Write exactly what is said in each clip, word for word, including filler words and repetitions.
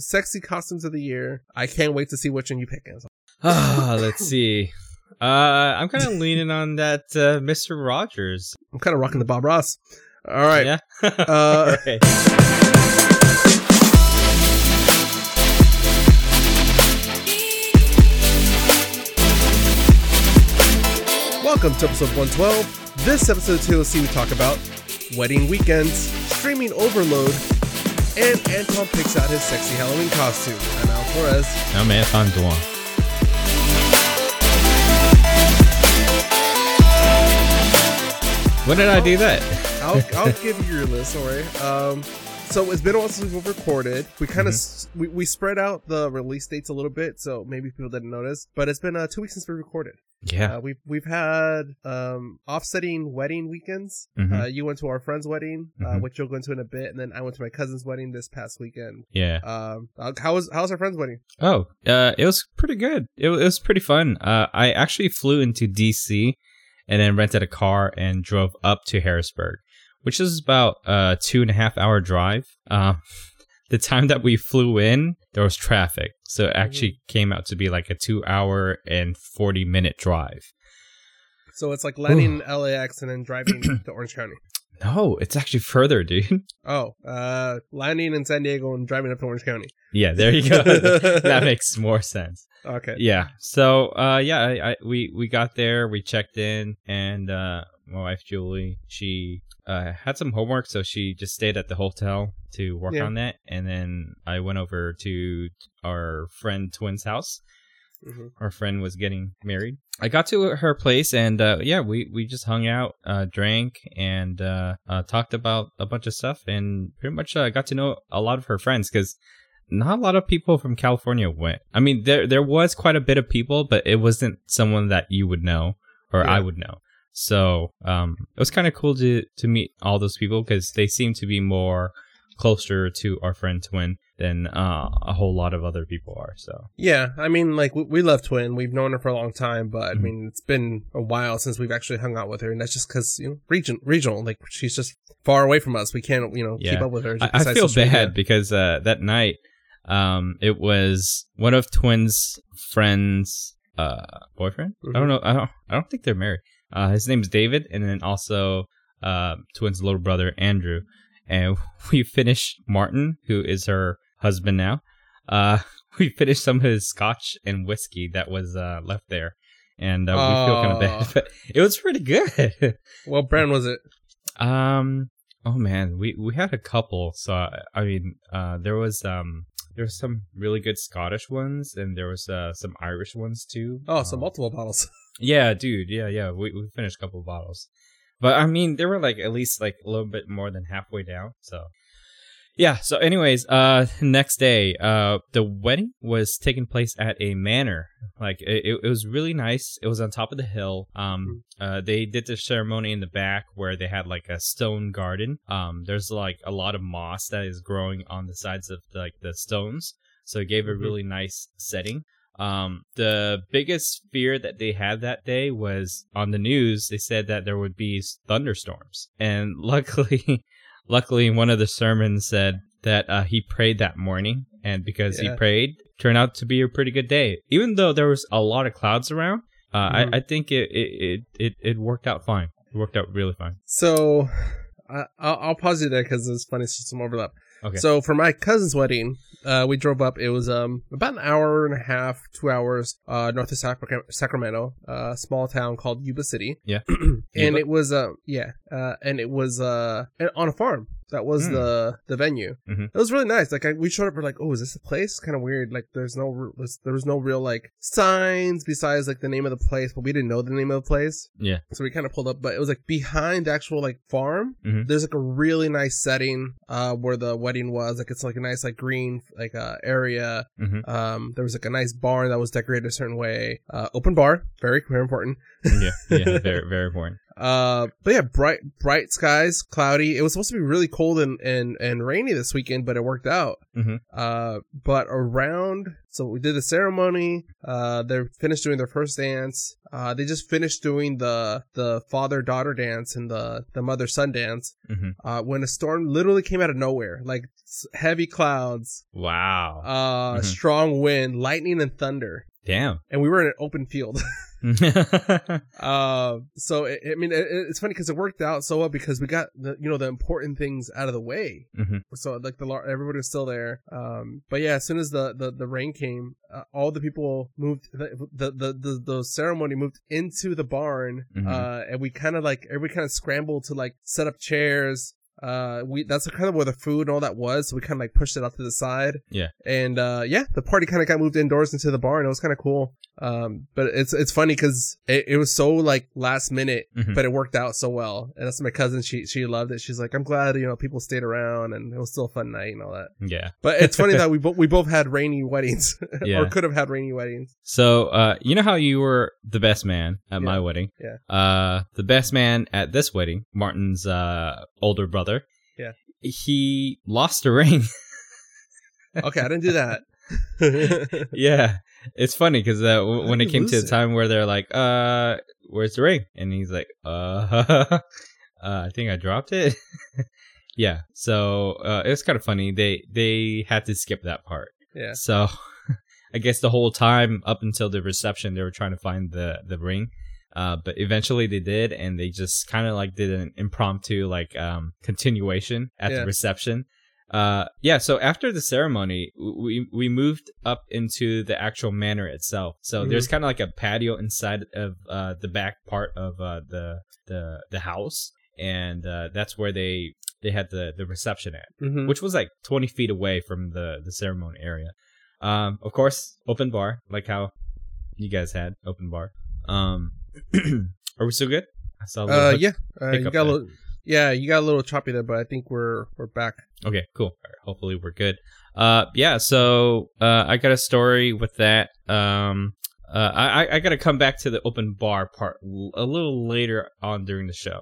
the sexy costumes of the year. I can't wait to see which one you pick. Ah, let's see. Uh, I'm kind of leaning on that uh, Mister Rogers. I'm kind of rocking the Bob Ross. All right. Yeah. uh, All right. Welcome to episode one twelve. This episode of T L C we talk about wedding weekends, streaming overload, and Antoine picks out his sexy Halloween costume. I'm Al Flores. I'm Antoine Duan. When did I'll, I do that? I'll, I'll give you your list, don't worry. Um, so it's been a while since we've recorded. We kind of mm-hmm. we, we spread out the release dates a little bit, so maybe people didn't notice. But it's been uh, two weeks since we recorded. Yeah, uh, we've we've had um, offsetting wedding weekends. Mm-hmm. Uh, you went to our friend's wedding, mm-hmm. uh, which you'll go into in a bit, and then I went to my cousin's wedding this past weekend. Yeah. Um, how was how was our friend's wedding? Oh, uh, it was pretty good. It, it was pretty fun. Uh, I actually flew into D C and then rented a car and drove up to Harrisburg, which is about a two and a half hour drive. Uh, the time that we flew in, there was traffic. So it actually mm-hmm. came out to be like a two-hour and forty-minute drive. So it's like landing in L A X and then driving to Orange County. No, it's actually further, dude. Oh, uh, landing in San Diego and driving up to Orange County. Yeah, there you go. That makes more sense. Okay. Yeah. So, uh, yeah, I, I, we, we got there, we checked in, and uh, my wife, Julie, she uh, had some homework, so she just stayed at the hotel to work yeah. on that, and then I went over to our friend Twin's house. Mm-hmm. Our friend was getting married. I got to her place, and uh, yeah, we, we just hung out, uh, drank, and uh, uh, talked about a bunch of stuff, and pretty much uh, got to know a lot of her friends, because not a lot of people from California went. I mean, there there was quite a bit of people, but it wasn't someone that you would know, or yeah. I would know. So um, it was kind of cool to, to meet all those people, because they seemed to be more closer to our friend Twin than uh, a whole lot of other people are. So yeah, I mean, like we, we love Twin. We've known her for a long time, but mm-hmm. I mean, it's been a while since we've actually hung out with her, and that's just because you know region regional. Like she's just far away from us. We can't you know yeah. keep up with her. I, I feel bad because uh, that night um, it was one of Twin's friends' uh, boyfriend. Mm-hmm. I don't know. I don't. I don't think they're married. Uh, his name is David, and then also uh, Twin's little brother Andrew. And we finished Martin, who is her husband now. Uh, we finished some of his scotch and whiskey that was uh, left there. And uh, uh, we feel kind of bad. But it was pretty good. What brand was it? Um, oh, man. We, we had a couple. So, I mean, uh, there was um, there was some really good Scottish ones. And there was uh, some Irish ones, too. Oh, so um, multiple bottles. Yeah, dude. Yeah, yeah. We, we finished a couple of bottles. But I mean, they were like at least like a little bit more than halfway down. So, yeah. So, anyways, uh, next day, uh, the wedding was taking place at a manor. Like it, it was really nice. It was on top of the hill. Um, uh, they did the ceremony in the back where they had like a stone garden. Um, there's like a lot of moss that is growing on the sides of like the stones. So it gave a really nice setting. Um, the biggest fear that they had that day was on the news. They said that there would be thunderstorms, and luckily, luckily, one of the sermons said that uh, he prayed that morning, and because yeah. he prayed, it turned out to be a pretty good day. Even though there was a lot of clouds around, uh, mm-hmm. I, I think it it, it it worked out fine. It worked out really fine. So, I, I'll pause you there because there's funny some overlap. Okay. So for my cousin's wedding, uh, we drove up. It was um about an hour and a half, two hours uh, north of Sacra- Sacramento, a uh, small town called Yuba City. Yeah, and Yuba? it was uh yeah, uh, and it was uh on a farm. That was mm. the the venue. Mm-hmm. It was really nice. Like I, we showed up, we're like, oh, is this the place? Kind of weird. Like there's no there was no real like signs besides like the name of the place, but we didn't know the name of the place. Yeah. So we kind of pulled up, but it was like behind the actual like farm. Mm-hmm. There's like a really nice setting uh, where the wedding was. Like it's like a nice like green like uh, area. Mm-hmm. Um, there was like a nice barn that was decorated a certain way. Uh, open bar, very very important. yeah, yeah, very very important. Uh, but yeah, bright bright skies, cloudy. It was supposed to be really cold and, and, and rainy this weekend, but it worked out. Mm-hmm. Uh, but around, so we did the ceremony. Uh, they finished doing their first dance. Uh, they just finished doing the the father-daughter dance and the, the mother-son dance. Mm-hmm. Uh, when a storm literally came out of nowhere, like heavy clouds. Wow. Uh, mm-hmm. Strong wind, lightning, and thunder. Damn. And we were in an open field. uh, so, it, I mean, it, it's funny because it worked out so well because we got, the, you know, the important things out of the way. Mm-hmm. So, like, the everybody was still there. Um, but, yeah, as soon as the, the, the rain came, uh, all the people moved, the the, the, the, the ceremony moved into the barn. Mm-hmm. Uh, and we kind of, like, everybody kind of scrambled to, like, set up chairs. Uh, we that's kind of where the food and all that was, so we kind of like pushed it off to the side. Yeah, and uh, yeah, the party kind of got moved indoors into the barn. It was kind of cool. Um, but it's it's funny because it, it was so like last minute, mm-hmm. but it worked out so well. And that's my cousin. She she loved it. She's like, I'm glad you know people stayed around, and it was still a fun night and all that. Yeah, but it's funny that we bo- we both had rainy weddings, yeah. or could have had rainy weddings. So uh, you know how you were the best man at yeah. my wedding. Yeah. Uh, the best man at this wedding, Martin's uh older brother. Yeah, he lost a ring. Okay, I didn't do that. Yeah, it's funny because uh, w- when it came to the time where they're like, "Uh, where's the ring?" and he's like, "Uh, uh I think I dropped it." Yeah, so uh, it was kind of funny. They they had to skip that part. Yeah. So I guess the whole time up until the reception, they were trying to find the the ring. Uh, but eventually they did, and they just kind of like did an impromptu like um continuation at yeah. the reception. Uh, yeah. So after the ceremony, we we moved up into the actual manor itself. So mm-hmm. there's kind of like a patio inside of uh the back part of uh the the the house, and uh, that's where they they had the the reception at, mm-hmm. which was like twenty feet away from the the ceremony area. Um, of course, open bar, like how you guys had open bar. Um. Are we still good? I saw a little uh, yeah, uh, you got a little, yeah, you got a little choppy there, but I think we're we're back. Okay, cool. All right, hopefully we're good. Uh, yeah. So uh, I got a story with that. Um, uh, I I got to come back to the open bar part a little later on during the show.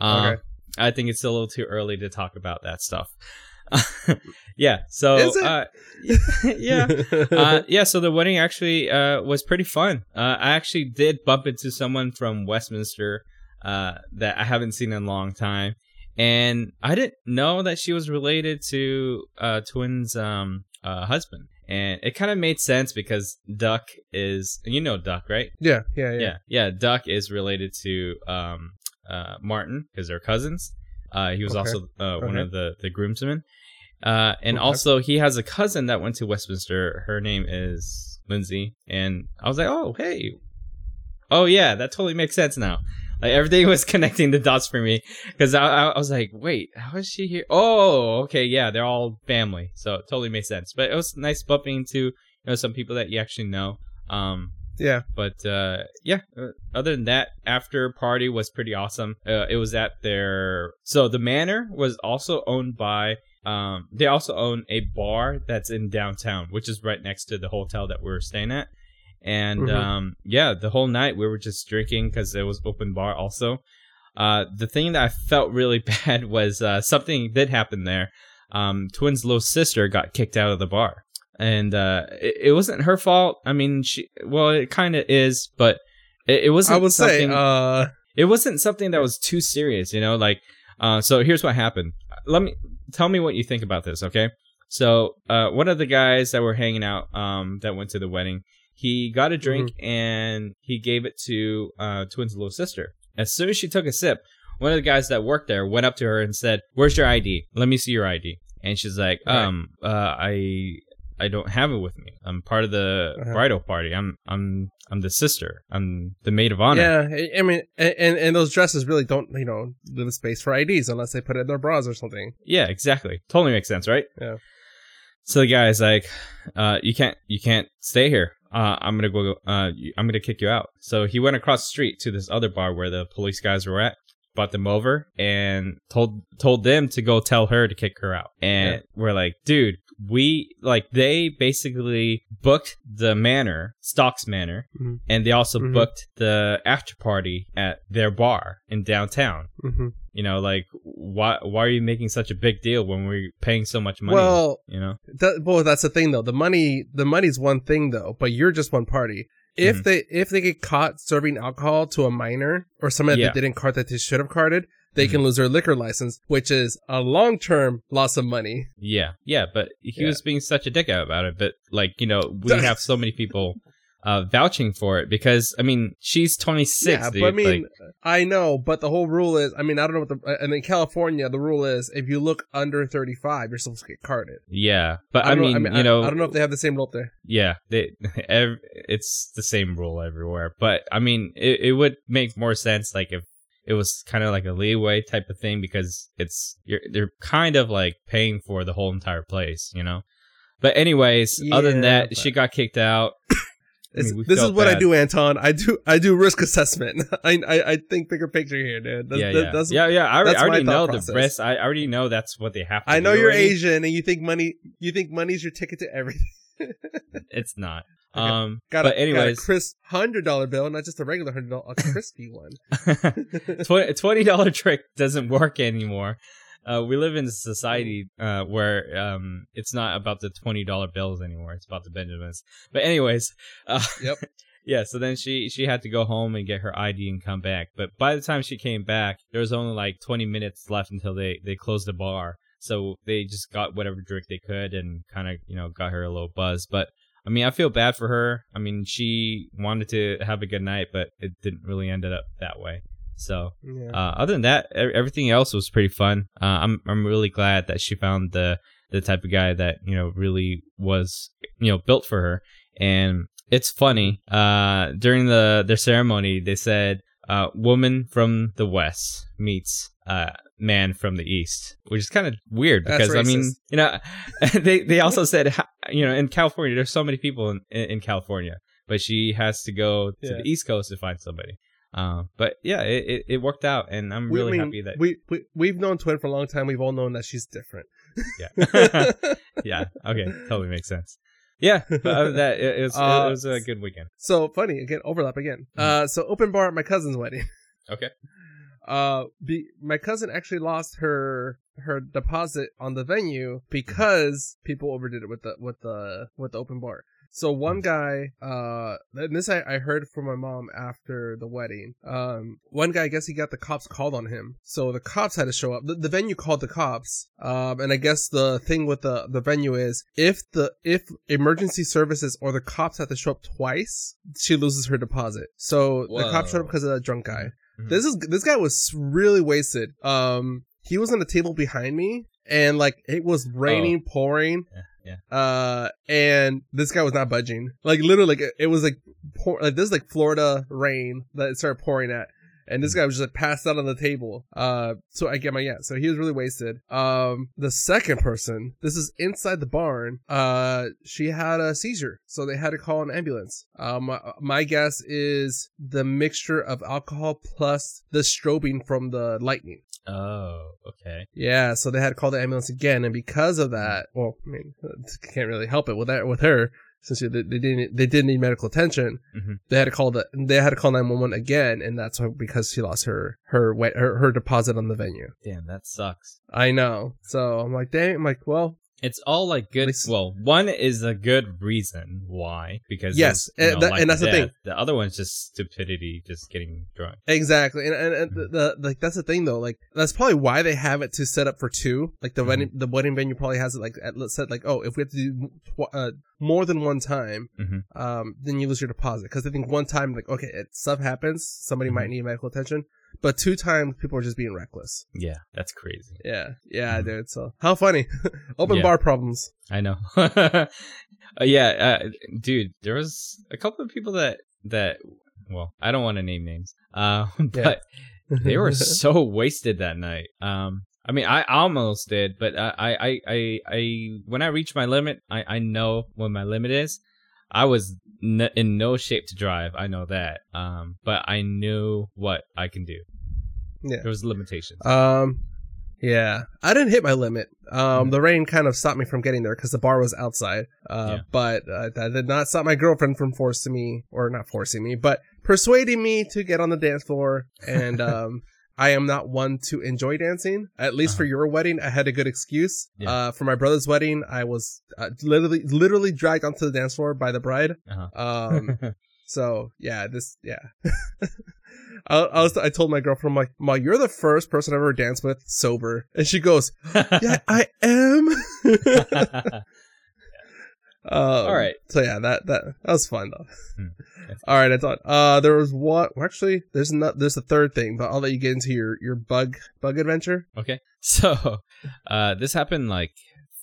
Um, okay. I think it's a little too early to talk about that stuff. Yeah, so uh, yeah, uh, yeah. So the wedding actually uh, was pretty fun. Uh, I actually did bump into someone from Westminster uh, that I haven't seen in a long time, and I didn't know that she was related to uh, Twin's um, uh, husband. And it kind of made sense because Duck is, you know, Duck, right? Yeah, yeah, yeah, yeah. yeah Duck is related to um, uh, Martin because they're cousins. Uh, he was okay. also uh, one okay. of the, the groomsmen. Uh, and okay. also, he has a cousin that went to Westminster. Her name is Lindsey. And I was like, oh, hey. Oh, yeah, that totally makes sense now. Like, everything was connecting the dots for me. Because I, I, I was like, wait, how is she here? Oh, okay, yeah, they're all family. So it totally makes sense. But it was nice bumping into you know, some people that you actually know. Um Yeah. But, uh, yeah, other than that, after party was pretty awesome. Uh, it was at their... So the manor was also owned by... Um, they also own a bar that's in downtown, which is right next to the hotel that we were staying at. And, mm-hmm. um, yeah, the whole night we were just drinking because it was open bar also. Uh, the thing that I felt really bad was uh, something did happen there. Um, Twin's little sister got kicked out of the bar. And uh, it, it wasn't her fault. I mean, she. Well, it kind of is, but it, it wasn't. I would something, say, uh, it wasn't something that was too serious, you know. Like, uh, so here's what happened. Let me tell me what you think about this, okay? So, uh, one of the guys that were hanging out, um, that went to the wedding, he got a drink mm-hmm. and he gave it to uh, Twin's little sister. As soon as she took a sip, one of the guys that worked there went up to her and said, "Where's your I D? Let me see your I D." And she's like, "Um, okay. uh, I." I don't have it with me. I'm part of the uh-huh. bridal party. I'm I'm I'm the sister. I'm the maid of honor." Yeah, I mean, and, and those dresses really don't, you know, leave a space for I Ds unless they put it in their bras or something. Yeah, exactly. Totally makes sense, right? Yeah. So the guy's like, uh, "You can't you can't stay here. Uh, I'm gonna go. Uh, I'm gonna kick you out." So he went across the street to this other bar where the police guys were at, bought them over and told told them to go tell her to kick her out. And yeah. we're like, dude, we like they basically booked the manor, Stocks Manor, mm-hmm. and they also mm-hmm. booked the after party at their bar in downtown. Mm-hmm. You know, like, why why are you making such a big deal when we're paying so much money? Well, you know, th- well, that's the thing, though. The money, the money's one thing, though, but you're just one party. If mm-hmm. they if they get caught serving alcohol to a minor or somebody yeah. that they didn't cart that they should have carted, they mm-hmm. can lose their liquor license, which is a long-term loss of money. Yeah, yeah, but he yeah. was being such a dick about it. But, like, you know, we have so many people... Uh, vouching for it because, I mean, she's twenty-six. Yeah, dude. But I mean, like, I know, but the whole rule is, I mean, I don't know what the, and in California, the rule is if you look under thirty-five, you're supposed to get carded. Yeah, but I, I, mean, know, I mean, you I, know, I don't know if they have the same rule up there. Yeah, they, every, it's the same rule everywhere. But I mean, it, it would make more sense, like, if it was kind of like a leeway type of thing because it's, you're, they're kind of like paying for the whole entire place, you know? But anyways, yeah, other than that, but... she got kicked out. I mean, this is what bad. I do, Anton. I do I do risk assessment. I I, I think bigger picture here, dude. That's, yeah, yeah. That's, yeah, yeah. I, that's I already know process. the risk. I already know that's what they have to do. I know do you're already. Asian and you think money you think money's your ticket to everything. It's not. Okay. Um, got but a, anyways, got a crisp one hundred dollars bill, not just a regular one hundred dollars, a crispy one. twenty dollars trick doesn't work anymore. Uh, we live in a society uh, where um, it's not about the twenty dollars bills anymore. It's about the Benjamins. But anyways, uh, yep. yeah, so then she, she had to go home and get her I D and come back. But by the time she came back, there was only like twenty minutes left until they, they closed the bar. So they just got whatever drink they could and kind of, you know, got her a little buzz. But, I mean, I feel bad for her. I mean, she wanted to have a good night, but it didn't really end up that way. So, yeah. uh, other than that, everything else was pretty fun. Uh, I'm I'm really glad that she found the the type of guy that, you know, really was, you know, built for her. And it's funny. Uh, during the their ceremony, they said, uh, "Woman from the West meets uh, man from the East," which is kind of weird because I mean, you know, they they also said, you know, in California, there's so many people in in California, but she has to go to yeah. the East Coast to find somebody. Uh, but yeah, it, it, it worked out, and I'm really we, I mean, happy that we, we we've known Twin for a long time. We've all known that she's different. Yeah, yeah. Okay, totally makes sense. Yeah, but other than that, it, it was uh, it was a good weekend. So funny again, overlap again. Mm-hmm. Uh, so open bar at my cousin's wedding. Okay. Uh, be, my cousin actually lost her her deposit on the venue because people overdid it with the with the with the open bar. So one guy, uh, and this I, I heard from my mom after the wedding. Um, one guy, I guess he got the cops called on him. So the cops had to show up. The, the venue called the cops. Um, and I guess the thing with the, the venue is if the, if emergency services or the cops have to show up twice, she loses her deposit. So Whoa. the cops showed up because of that drunk guy. Mm-hmm. This is, this guy was really wasted. Um, he was on the table behind me and like it was raining, oh. pouring. Yeah. Yeah. Uh, and this guy was not budging. Like literally, like it, it was like pour, like this is like Florida rain that it started pouring at, and this guy was just like passed out on the table. Uh, so I get my yeah. So he was really wasted. Um, the second person, this is inside the barn. Uh, she had a seizure, so they had to call an ambulance. Um, my, my guess is the mixture of alcohol plus the strobing from the lightning. Oh, okay. Yeah, so they had to call the ambulance again, and because of that, well, I mean, can't really help it with that with her since they, they didn't they didn't need medical attention. Mm-hmm. They had to call the they had to call nine one one again, and that's why, because she lost her her her her deposit on the venue. Damn, that sucks. I know. So I'm like, dang. I'm like, well. It's all like good. Well, one is a good reason why, because yes, you know, and, that, like and that's death. the thing. The other one's just stupidity, just getting drunk. Exactly, and and, and mm-hmm. the, the like that's the thing though. Like that's probably why they have it to set up for two. Like the mm-hmm. wedding, the wedding venue probably has it like at let's set like oh, if we have to do tw- uh, more than one time, mm-hmm. um, then you lose your deposit because they think one time like okay, it, stuff happens, somebody mm-hmm. might need medical attention. But two times, people are just being reckless. Yeah, that's crazy. Yeah, yeah, mm-hmm. dude. So how funny. Open yeah. bar problems. I know. uh, yeah, uh, dude, there was a couple of people that, that well, I don't want to name names, uh, but yeah. they were so wasted that night. Um, I mean, I almost did, but I, I, I, I when I reach my limit, I, I know when my limit is. I was n- in no shape to drive. I know that. Um, but I knew what I can do. Yeah. There was limitations. Um, yeah. I didn't hit my limit. Um, mm-hmm. The rain kind of stopped me from getting there because the bar was outside. Uh, yeah. But uh, that did not stop my girlfriend from forcing me, or not forcing me, but persuading me to get on the dance floor. And um, I am not one to enjoy dancing. At least uh-huh. for your wedding, I had a good excuse. Yeah. Uh, for my brother's wedding, I was uh, literally literally dragged onto the dance floor by the bride. Uh-huh. Um, so, yeah, this, yeah. I, I was, I told my girlfriend, I'm like, Ma, you're the first person I've ever danced with sober. And she goes, yeah, I am. um, All right. So yeah, that, that, that was fun though. Hmm. Yes. All right. I thought, uh, there was one, well, actually there's not, there's a third thing, but I'll let you get into your, your bug, bug adventure. Okay. So, uh, this happened like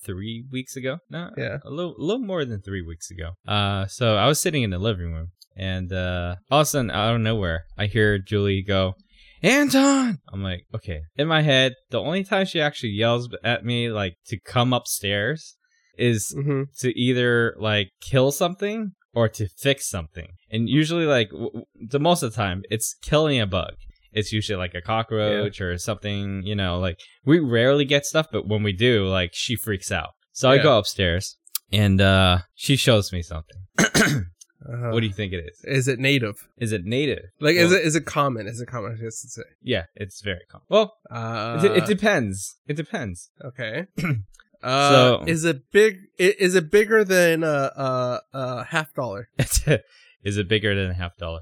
three weeks ago. No, yeah. a little, a little more than three weeks ago. Uh, so I was sitting in the living room. And uh, all of a sudden, out of nowhere, I hear Julie go, Anton! I'm like, okay. In my head, the only time she actually yells at me, like, to come upstairs is mm-hmm. to either, like, kill something or to fix something. And usually, like, w- w- the most of the time, it's killing a bug. It's usually, like, a cockroach yeah. or something, you know, like, we rarely get stuff, but when we do, like, she freaks out. So yeah. I go upstairs, and uh, she shows me something. Uh-huh. What do you think it is? Is it native? Is it native? Like, well, is it is it common? Is it common? I guess to say. Yeah, it's very common. Well, uh, it, it depends. It depends. Okay. uh, so is it big? Is it bigger than a, a, a half dollar? Is it bigger than a half dollar?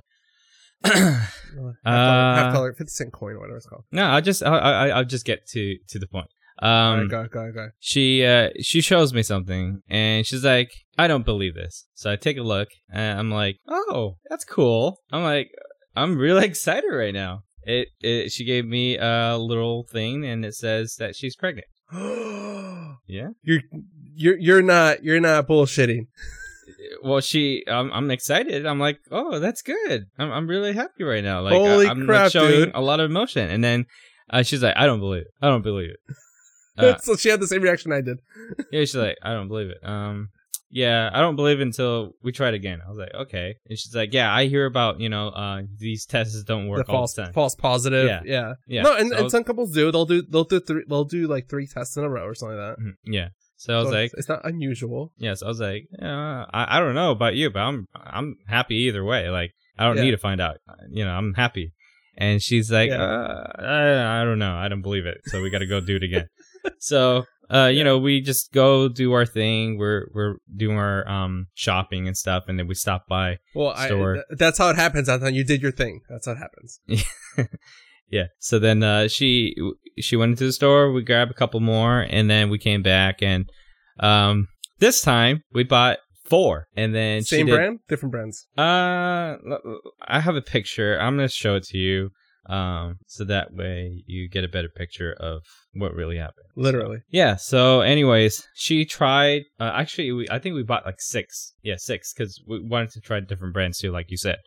half, dollar uh, half dollar, fifty cent coin, whatever it's called. No, I'll just I I I'll just get to to the point. Um, go, go, go. She uh, she shows me something, and she's like, I don't believe this. So I take a look, and I'm like, oh, that's cool. I'm like, I'm really excited right now. It, it She gave me a little thing, and it says that she's pregnant. Yeah, you're you're you're not you're not bullshitting. Well, she, I'm, I'm excited. I'm like, oh, that's good. I'm I'm really happy right now. Like, holy I, I'm crap, like showing dude. a lot of emotion, and then uh, she's like, I don't believe it. I don't believe it. Uh, so she had the same reaction I did. Yeah, she's like, I don't believe it. Um, yeah, I don't believe it until we try it again. I was like, okay. And she's like, yeah, I hear about, you know, uh, these tests don't work the all false, the time. False positive. Yeah, yeah. yeah. No, and, so and was, some couples do. They'll do. They'll do. Three, they'll do like three tests in a row or something like that. Yeah. So I was so like, it's, it's not unusual. Yes, yeah, so I was like, yeah, I, I don't know about you, but I'm I'm happy either way. Like, I don't yeah. need to find out. You know, I'm happy. And she's like, yeah. uh, I, I don't know. I don't believe it. So we got to go do it again. So, uh, you yeah. know, we just go do our thing. We're we're doing our um shopping and stuff. And then we stop by well, store. I, th- that's how it happens. Anton, you did your thing. That's how it happens. Yeah. So then uh, she she went into the store. We grabbed a couple more. And then we came back. And um, this time we bought four. And then same she did, brand? Different brands? Uh, I have a picture. I'm going to show it to you. Um, so that way you get a better picture of what really happened. Literally. So, yeah. So anyways, she tried, uh, actually, we, I think we bought like six. Yeah, six. Cause we wanted to try different brands too, like you said.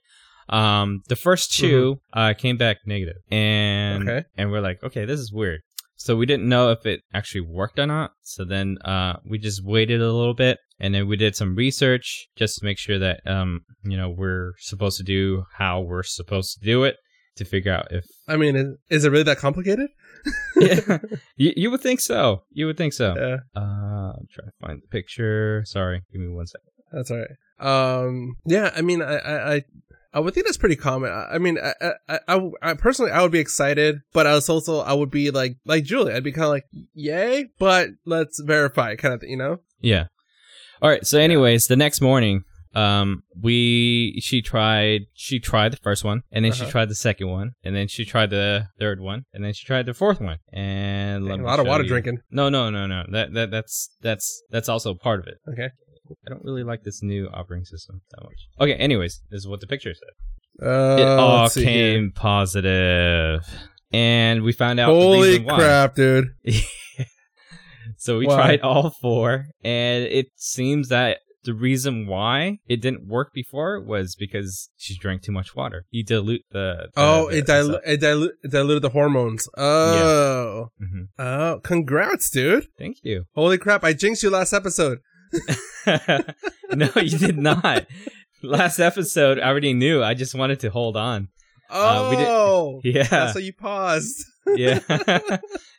Um, the first two, mm-hmm. uh, came back negative and, okay. and we're like, okay, this is weird. So we didn't know if it actually worked or not. So then, uh, we just waited a little bit and then we did some research just to make sure that, um, you know, we're supposed to do how we're supposed to do it. To figure out if I mean, is it really that complicated? Yeah, you, you would think so. You would think so. Yeah. Uh, I'm trying to find the picture. Sorry, give me one second. That's all right. Um, yeah, I mean, I, I, I, I would think that's pretty common. I, I mean, I, I, I, I, personally, I would be excited, but I was also, I would be like, like Julie, I'd be kind of like, yay, but let's verify, kind of, thing, you know? Yeah. All right. So, anyways, the next morning. Um, we, she tried, she tried the first one and then uh-huh. she tried the second one and then she tried the third one and then she tried the fourth one and Dang, a lot of water you. drinking. No, no, no, no. That, that, that's, that's, that's also part of it. Okay. I don't really like this new operating system that much. Okay. Anyways, this is what the picture said. Uh, it all came here. positive and we found out. Holy the crap, dude. So we wow. tried all four and it seems that the reason why it didn't work before was because she drank too much water. You dilute the... the oh, the, it, dilu- it, dilu- it diluted the hormones. Oh. Yeah. Mm-hmm. Oh, congrats, dude. Thank you. Holy crap, I jinxed you last episode. No, you did not. Last episode, I already knew. I just wanted to hold on. Oh, uh, we did, yeah. That's how you paused. Yeah.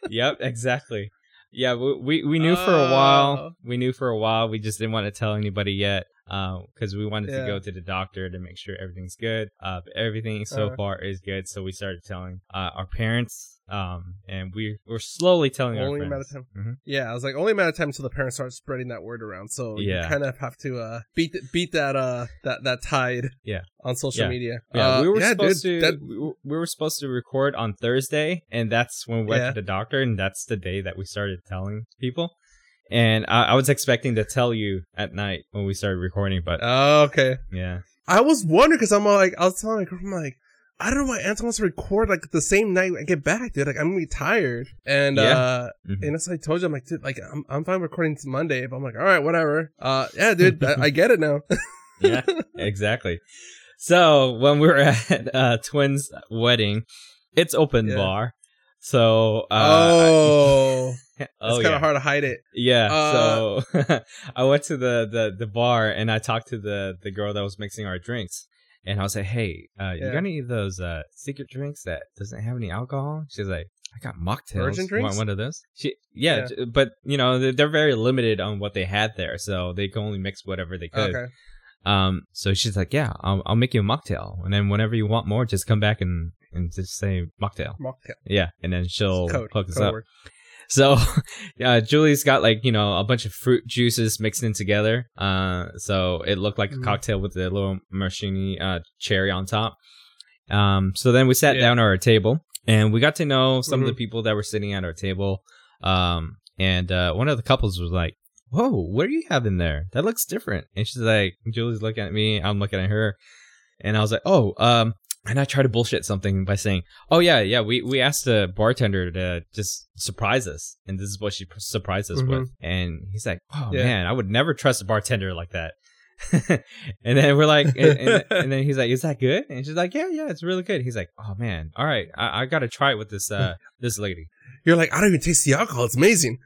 Yep, exactly. Yeah, we we, we knew oh. for a while. We knew for a while. We just didn't want to tell anybody yet because uh, we wanted yeah. to go to the doctor to make sure everything's good. Uh, everything so uh. far is good. So we started telling uh, our parents. Um, and we we're slowly telling only our parents. Amount of time. Mm-hmm. Yeah, I was like, only amount of time until the parents start spreading that word around. So yeah. you kind of have to uh beat th- beat that uh that, that tide. Yeah. On social yeah. media. Yeah, uh, we were yeah, supposed dude, to that... we, were, we were supposed to record on Thursday, and that's when we went yeah. to the doctor, and that's the day that we started telling people. And I, I was expecting to tell you at night when we started recording, but oh, okay, yeah. I was wondering because I'm like, I was telling my girl, I'm like. I don't know why Anton wants to record like the same night I get back, dude. Like I'm gonna be tired, and yeah. uh, mm-hmm. and as I told you, I'm like, dude, like I'm I'm fine recording Monday, but I'm like, all right, whatever. Uh, yeah, dude, I, I get it now. Yeah, exactly. So when we were at uh, Twin's wedding, it's open yeah. bar, so uh, oh. I- It's oh, kind of yeah. hard to hide it. Yeah. Uh, so I went to the, the, the bar and I talked to the, the girl that was mixing our drinks. And I was like, hey, uh, you yeah. got any of those uh, secret drinks that doesn't have any alcohol? She's like, I got mocktails. Virgin drinks? Want one of those? She, yeah, yeah, but, you know, they're very limited on what they had there. So they can only mix whatever they could. Okay. Um, so she's like, yeah, I'll, I'll make you a mocktail. And then whenever you want more, just come back and, and just say mocktail. Mocktail. Yeah. And then she'll code, hook us up. Word. So uh, Julie's got like, you know, a bunch of fruit juices mixed in together. Uh, so it looked like a cocktail with a little maraschino uh, cherry on top. Um, so then we sat yeah. down at our table and we got to know some mm-hmm. of the people that were sitting at our table. Um, and uh, one of the couples was like, whoa, what do you have in there? That looks different. And she's like, Julie's looking at me. I'm looking at her. And I was like, oh, um, and I try to bullshit something by saying, oh, yeah, yeah, we, we asked the bartender to just surprise us. And this is what she surprised us mm-hmm. with. And he's like, oh, yeah. man, I would never trust a bartender like that. And then we're like, and, and, and then he's like, is that good? And she's like, yeah, yeah, it's really good. He's like, oh, man. All right. I, I got to try it with this uh, this lady. You're like, I don't even taste the alcohol. It's amazing.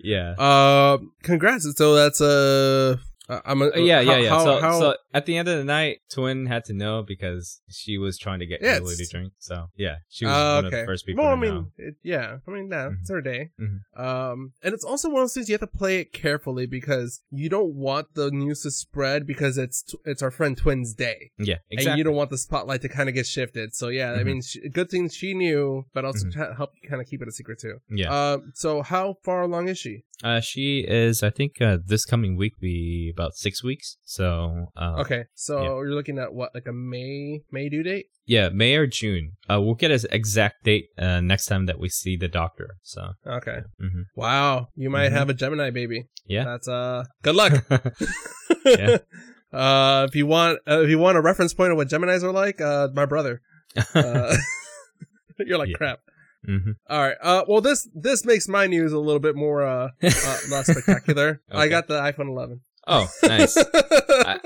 Yeah. Uh, congrats. So that's a... Uh... Uh, I'm a, yeah, how, yeah, yeah. How, so, how... so at the end of the night, Twin had to know because she was trying to get yeah, Julie to drink. So yeah, she was uh, one okay. of the first people. Well, I mean, it, yeah, I mean, nah, mm-hmm. it's her day. Mm-hmm. Um, and it's also one of those things you have to play it carefully because you don't want the news to spread because it's tw- it's our friend Twin's day. Yeah, exactly. And you don't want the spotlight to kind of get shifted. So yeah, mm-hmm. I mean, she, good thing she knew, but also mm-hmm. help kind of keep it a secret too. Yeah. Uh, so how far along is she? Uh, she is. I think uh, this coming week we. About six weeks. So uh, okay, so yeah. you're looking at what, like a May May due date? Yeah, May or June. Uh, we'll get his exact date uh, next time that we see the doctor. So okay, yeah. mm-hmm. wow, you might mm-hmm. have a Gemini baby. Yeah, that's uh, good luck. Yeah. Uh, if you want, uh, if you want a reference point of what Geminis are like, uh, my brother. Uh, you're like yeah. crap. Mm-hmm. All right. Uh, well, this this makes my news a little bit more uh, uh less spectacular. Okay. I got the iPhone eleven. Oh, nice. I,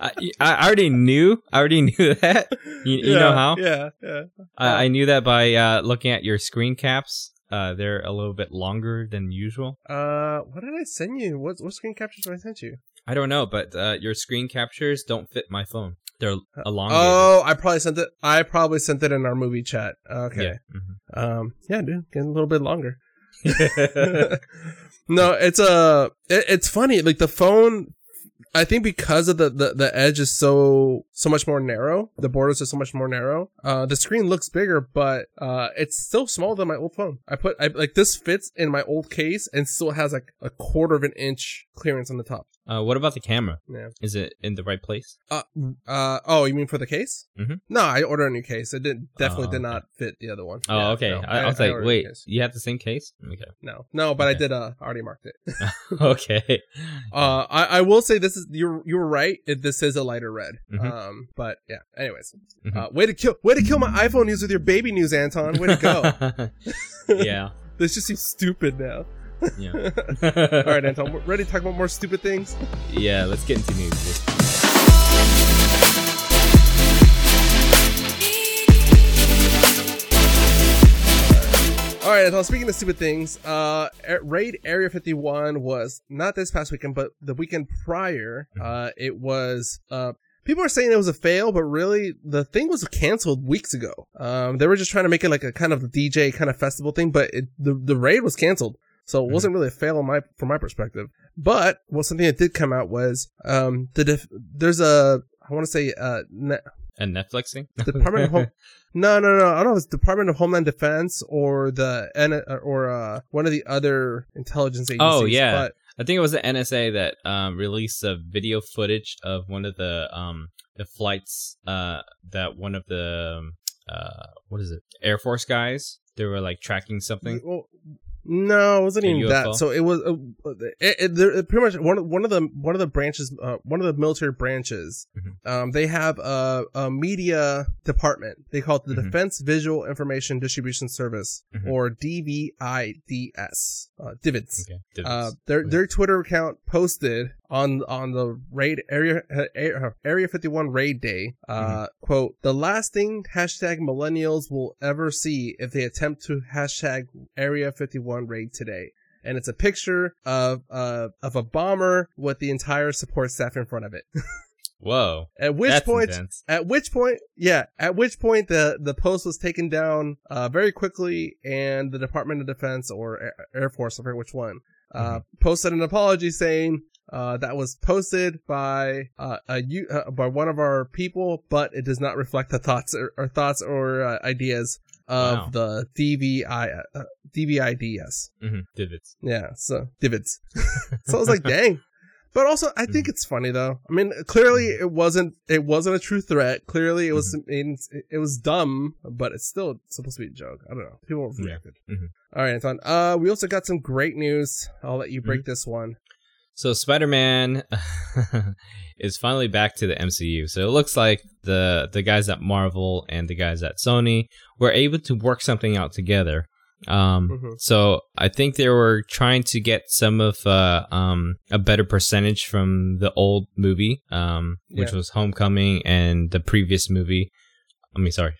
I, I already knew. I already knew that. You, you yeah, know how? Yeah, yeah. I, I knew that by uh, looking at your screen caps. Uh, they're a little bit longer than usual. Uh, what did I send you? What, what screen captures did I send you? I don't know, but uh, your screen captures don't fit my phone. They're elongated. Oh, I probably sent it. I probably sent it in our movie chat. Okay. Yeah, mm-hmm. um, yeah dude. Getting a little bit longer. No, it's a uh, it, it's funny, like the phone, I think because of the, the the edge is so so much more narrow, the borders are so much more narrow, uh the screen looks bigger, but uh it's still smaller than my old phone. I put I like this fits in my old case and still has like a quarter of an inch clearance on the top. Uh, what about the camera? Yeah. Is it in the right place? Uh, uh, oh, you mean for the case? Mm-hmm. No, I ordered a new case. It didn't definitely oh, did not fit the other one. Oh, yeah, okay. No, I, I was I, like, I wait, you have the same case? Okay. No, no, but okay. I did. Uh, already marked it. Okay. Uh, I, I will say this is you're you're right. It, this is a lighter red. Mm-hmm. Um, but yeah. Anyways, mm-hmm. uh, way to kill way to kill my iPhone news with your baby news, Anton. Way to go. Yeah. This just seems stupid now. Yeah. All right, Anton, we're ready to talk about more stupid things? Yeah, let's get into news. All right, Anton, speaking of stupid things, uh, Raid Area fifty-one was not this past weekend, but the weekend prior. Uh, it was... Uh, people are saying it was a fail, but really the thing was canceled weeks ago. Um, they were just trying to make it like a kind of D J kind of festival thing, but it, the the raid was canceled. So it wasn't really a fail on my, from my perspective. But well, something that did come out was um, the def- there's a, I want to say... Uh, ne- a Netflix thing? Department of Home- no, no, no. I don't know if it's Department of Homeland Defense or the or uh, one of the other intelligence agencies. Oh, yeah. But- I think it was the N S A that um, released a video footage of one of the um, the flights uh, that one of the, uh, what is it, Air Force guys, they were like tracking something. Well, no, it wasn't even that. So it was uh, it, it, it, pretty much one of, one of the one of the branches, uh, one of the military branches. Mm-hmm. Um, they have a, a media department. They call it the mm-hmm. Defense Visual Information Distribution Service, mm-hmm. or D V I D S. Uh, Divids. Okay. Divids. Uh, their their Twitter account posted on on the raid area uh, Area fifty-one raid day. Uh, mm-hmm. Quote: the last thing hashtag millennials will ever see if they attempt to hashtag Area fifty-one raid today. And it's a picture of uh of a bomber with the entire support staff in front of it. Whoa. At which That's point intense. at which point yeah, at which point the the post was taken down uh very quickly, and the Department of Defense or Air Force, I forget which one, uh mm-hmm. posted an apology saying uh that was posted by uh a uh, by one of our people, but it does not reflect the thoughts or, or thoughts or uh, ideas of wow. the D V I, uh, D V I D S. Mm-hmm. Divids. Yeah, so divids. So I was like, dang. But also, I think mm-hmm. it's funny though. I mean, clearly it wasn't it wasn't a true threat. Clearly it was mm-hmm. it, it was dumb, but it's still supposed to be a joke. I don't know. People were reacted. Yeah. Mm-hmm. All right, Anton. Uh, we also got some great news. I'll let you break mm-hmm. this one. So Spider-Man is finally back to the M C U. So it looks like the the guys at Marvel and the guys at Sony were able to work something out together. Um, mm-hmm. So I think they were trying to get some of uh, um, a better percentage from the old movie, um, which yeah. was Homecoming, and the previous movie. I mean, sorry,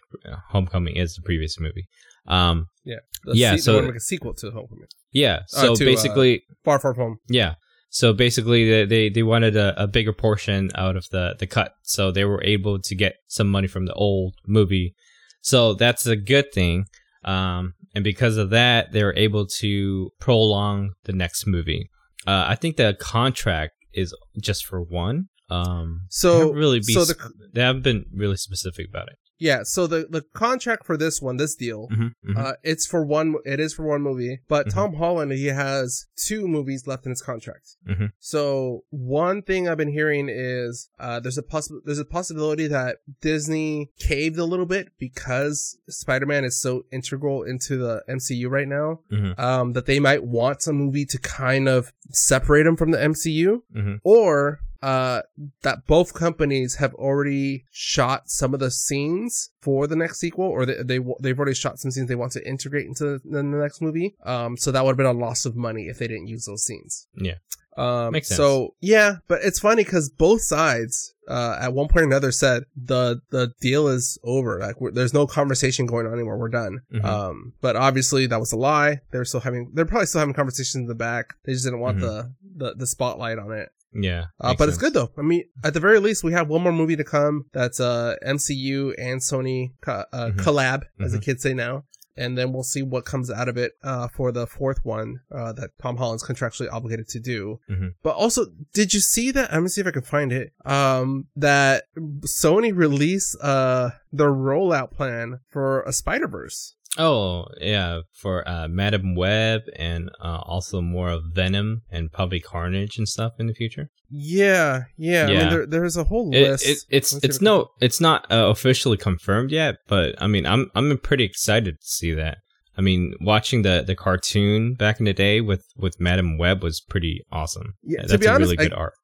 Homecoming is the previous movie. Um, yeah, Let's yeah. See, so they want to make a sequel to Homecoming. Yeah. So uh, to, basically, uh, Far From Home. Yeah. So basically, they they wanted a, a bigger portion out of the, the cut, so they were able to get some money from the old movie. So that's a good thing, um, and because of that, they were able to prolong the next movie. Uh, I think the contract is just for one. Um, so they haven't really be so the, they haven't been really specific about it. Yeah, so the, the contract for this one, this deal, mm-hmm, mm-hmm. Uh, it's for one. It is for one movie, but mm-hmm. Tom Holland, he has two movies left in his contract. Mm-hmm. So one thing I've been hearing is uh, there's a poss- there's a possibility that Disney caved a little bit because Spider-Man is so integral into the M C U right now, mm-hmm. um, that they might want a movie to kind of separate him from the M C U, mm-hmm. or. Uh, that both companies have already shot some of the scenes for the next sequel, or they, they, they've already shot some scenes they want to integrate into the, the next movie. Um, so that would have been a loss of money if they didn't use those scenes. Yeah. Um, Makes sense. So, yeah, but it's funny because both sides, uh, at one point or another said the, the deal is over. Like, we're, there's no conversation going on anymore. We're done. Mm-hmm. Um, but obviously that was a lie. They're still having, they're probably still having conversations in the back. They just didn't want mm-hmm. the, the, the spotlight on it. Yeah, uh, but sense. It's good though. I mean, at the very least, we have one more movie to come. That's uh M C U and Sony co- uh, mm-hmm. collab, mm-hmm. as the kids say now, and then we'll see what comes out of it uh for the fourth one uh that Tom Holland's contractually obligated to do. Mm-hmm. But also, did you see that? I'm gonna see if I can find it. Um, that Sony released uh the rollout plan for a Spider-Verse. Oh, yeah, for uh, Madame Web and uh, also more of Venom and probably Carnage and stuff in the future. Yeah, yeah. yeah. I mean, there, there's a whole it, list. It, it's Let's it's no, it's not uh, officially confirmed yet, but I mean, I'm I'm pretty excited to see that. I mean, watching the, the cartoon back in the day with, with Madame Web was pretty awesome. Yeah, that's to be a honest, really good I, art.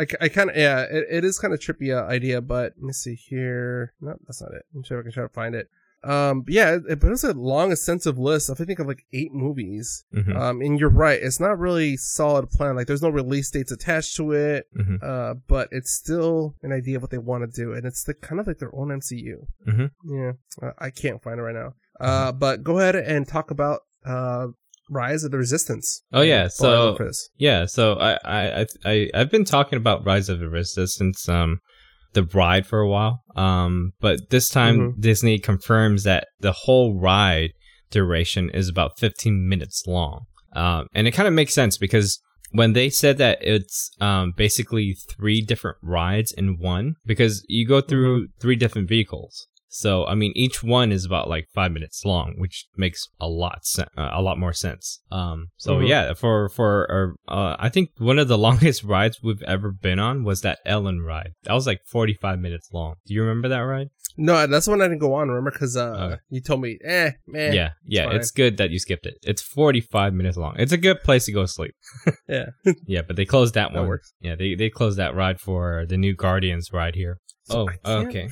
I, I kind of yeah, it, it is kind of trippy uh, idea, but let me see here. No, that's not it. I'm sure I can try to find it. Um, yeah, it, but it's a long, extensive list. I think of like eight movies. Mm-hmm. Um, and you're right. It's not really solid plan. Like there's no release dates attached to it. Mm-hmm. Uh, but it's still an idea of what they want to do. And it's the kind of like their own M C U. Mm-hmm. Yeah. Uh, I can't find it right now. Uh, mm-hmm. But go ahead and talk about, uh, Rise of the Resistance. Oh yeah. So, yeah. So I, I, I, I, I've been talking about Rise of the Resistance, um, the ride for a while. Um, but this time, mm-hmm. Disney confirms that the whole ride duration is about fifteen minutes long. Um, and it kind of makes sense because when they said that it's um, basically three different rides in one, because you go through mm-hmm. three different vehicles. So, I mean, each one is about like five minutes long, which makes a lot sen- uh, a lot more sense. Um, so, mm-hmm. yeah, for for uh, uh, I think one of the longest rides we've ever been on was that Ellen ride. That was like forty-five minutes long. Do you remember that ride? No, that's the one I didn't go on, remember? Because uh, okay. you told me, eh, man. Eh, yeah, yeah, it's, it's good that you skipped it. It's forty-five minutes long. It's a good place to go to sleep. yeah. yeah, but they closed that, that one. Works. Yeah, they, they closed that ride for the new Guardians ride here. So oh, okay.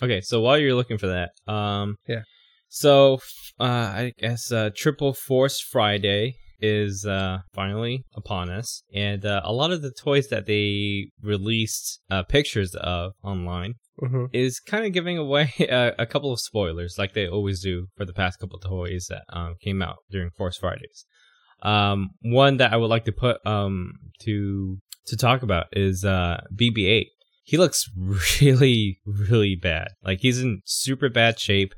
okay, so while you're looking for that, um, yeah. So, uh, I guess uh, Triple Force Friday is uh, finally upon us, and uh, a lot of the toys that they released uh, pictures of online mm-hmm. is kind of giving away a, a couple of spoilers, like they always do for the past couple of toys that um, came out during Force Fridays. Um, one that I would like to put um to to talk about is uh B B eight. He looks really, really bad. Like, he's in super bad shape.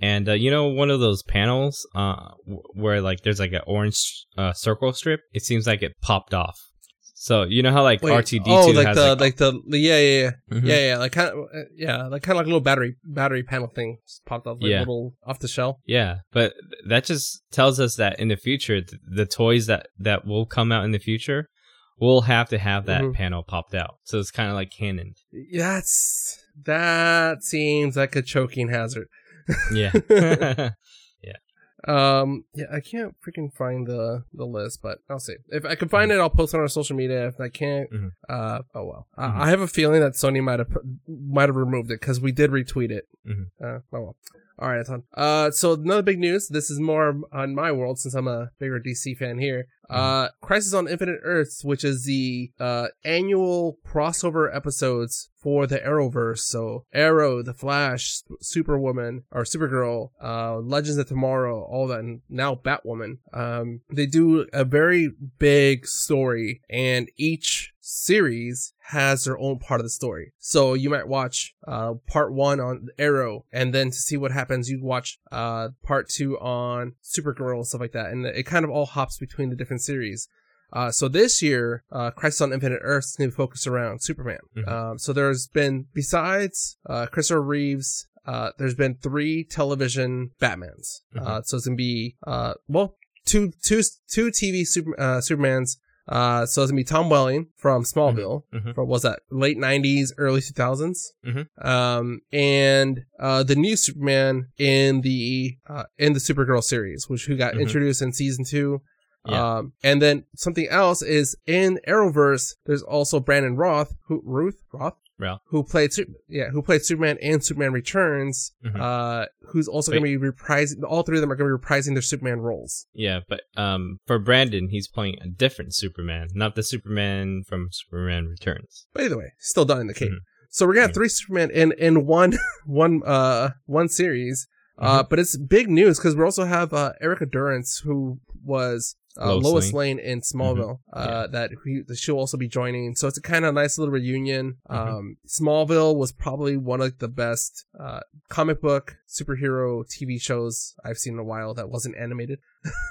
And, uh, you know, one of those panels uh, where, like, there's, like, an orange uh, circle strip? It seems like it popped off. So, you know how, like, Wait, R two D two oh, like has, the, like... like the, yeah, yeah, yeah. Mm-hmm. Yeah, yeah, like, kind of, yeah, like, kind of like a little battery battery panel thing just popped off, like, yeah. little off the shelf. Yeah, but that just tells us that in the future, th- the toys that, that will come out in the future... We'll have to have that mm-hmm. panel popped out. So it's kind of like canon. That's, that seems like a choking hazard. yeah. yeah. Um, yeah, I can't freaking find the, the list, but I'll see. If I can find mm-hmm. it, I'll post it on our social media. If I can't, mm-hmm. uh, oh well. Mm-hmm. I, I have a feeling that Sony might have, might have removed it because we did retweet it. Mm-hmm. Uh, oh well. All right, Anton. Uh, so another big news. This is more on my world since I'm a bigger D C fan here. Uh, Crisis on Infinite Earths, which is the uh, annual crossover episodes for the Arrowverse. So Arrow, The Flash, Superwoman or Supergirl, uh, Legends of Tomorrow, all that, and now Batwoman. Um, they do a very big story, and each series has their own part of the story. So you might watch uh, part one on Arrow, and then to see what happens, you watch uh, part two on Supergirl and stuff like that. And it kind of all hops between the different series. Uh, so this year, uh, Crisis on Infinite Earths is going to focus around Superman. Mm-hmm. Um, so there's been, besides uh, Christopher Reeves, uh, there's been three television Batmans. Mm-hmm. Uh, so it's going to be, uh, well, two, two, two T V super, uh, Supermans. Uh, so it's going to be Tom Welling from Smallville, mm-hmm. from, what was that, late nineties, early two thousands? Mm-hmm. Um, and, uh, the new Superman in the, uh, in the Supergirl series, which who got mm-hmm. introduced in season two. Yeah. Um, and then something else is in Arrowverse, there's also Brandon Roth, who, Ruth, Roth, Real. who played, yeah, who played Superman and Superman Returns, mm-hmm. uh, who's also going to be reprising, all three of them are going to be reprising their Superman roles. Yeah, but, um, for Brandon, he's playing a different Superman, not the Superman from Superman Returns. But either way, still done in the cape. Mm-hmm. So we're going to have mm-hmm. three Superman in, in one, one, uh, one series. Mm-hmm. Uh, but it's big news because we also have, uh, Erica Durance, who was, Uh, Lois Lane. Lane in Smallville, mm-hmm. yeah. uh, that he, she'll also be joining. So it's a kind of nice little reunion. Mm-hmm. Um, Smallville was probably one of the best uh, comic book superhero T V shows I've seen in a while that wasn't animated.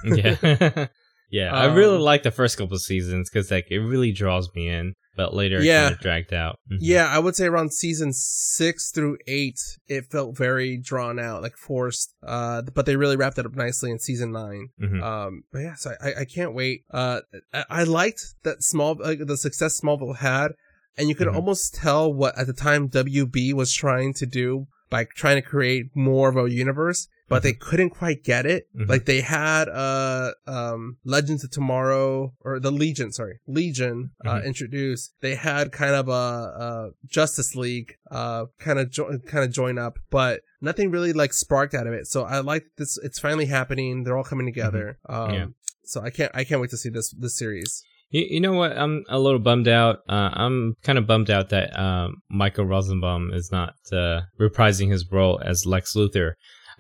yeah. yeah. Um, I really like the first couple of seasons because like, it really draws me in. But later it yeah. kind of dragged out. Mm-hmm. Yeah, I would say around season six through eight, it felt very drawn out, like forced. Uh, but they really wrapped it up nicely in season nine. Mm-hmm. Um, but yeah, so I, I can't wait. Uh, I, I liked that small, like, the success Smallville had, and you could mm-hmm. almost tell what at the time W B was trying to do by trying to create more of a universe. But they couldn't quite get it. Mm-hmm. Like they had uh um Legends of Tomorrow or the Legion, sorry, Legion uh, mm-hmm. introduced. They had kind of a, a Justice League uh kind of jo- kind of join up, but nothing really like sparked out of it. So I like this. It's finally happening. They're all coming together. Mm-hmm. Um yeah. So I can't I can't wait to see this this series. You, you know what? I'm a little bummed out. Uh, I'm kind of bummed out that um, Michael Rosenbaum is not uh, reprising his role as Lex Luthor.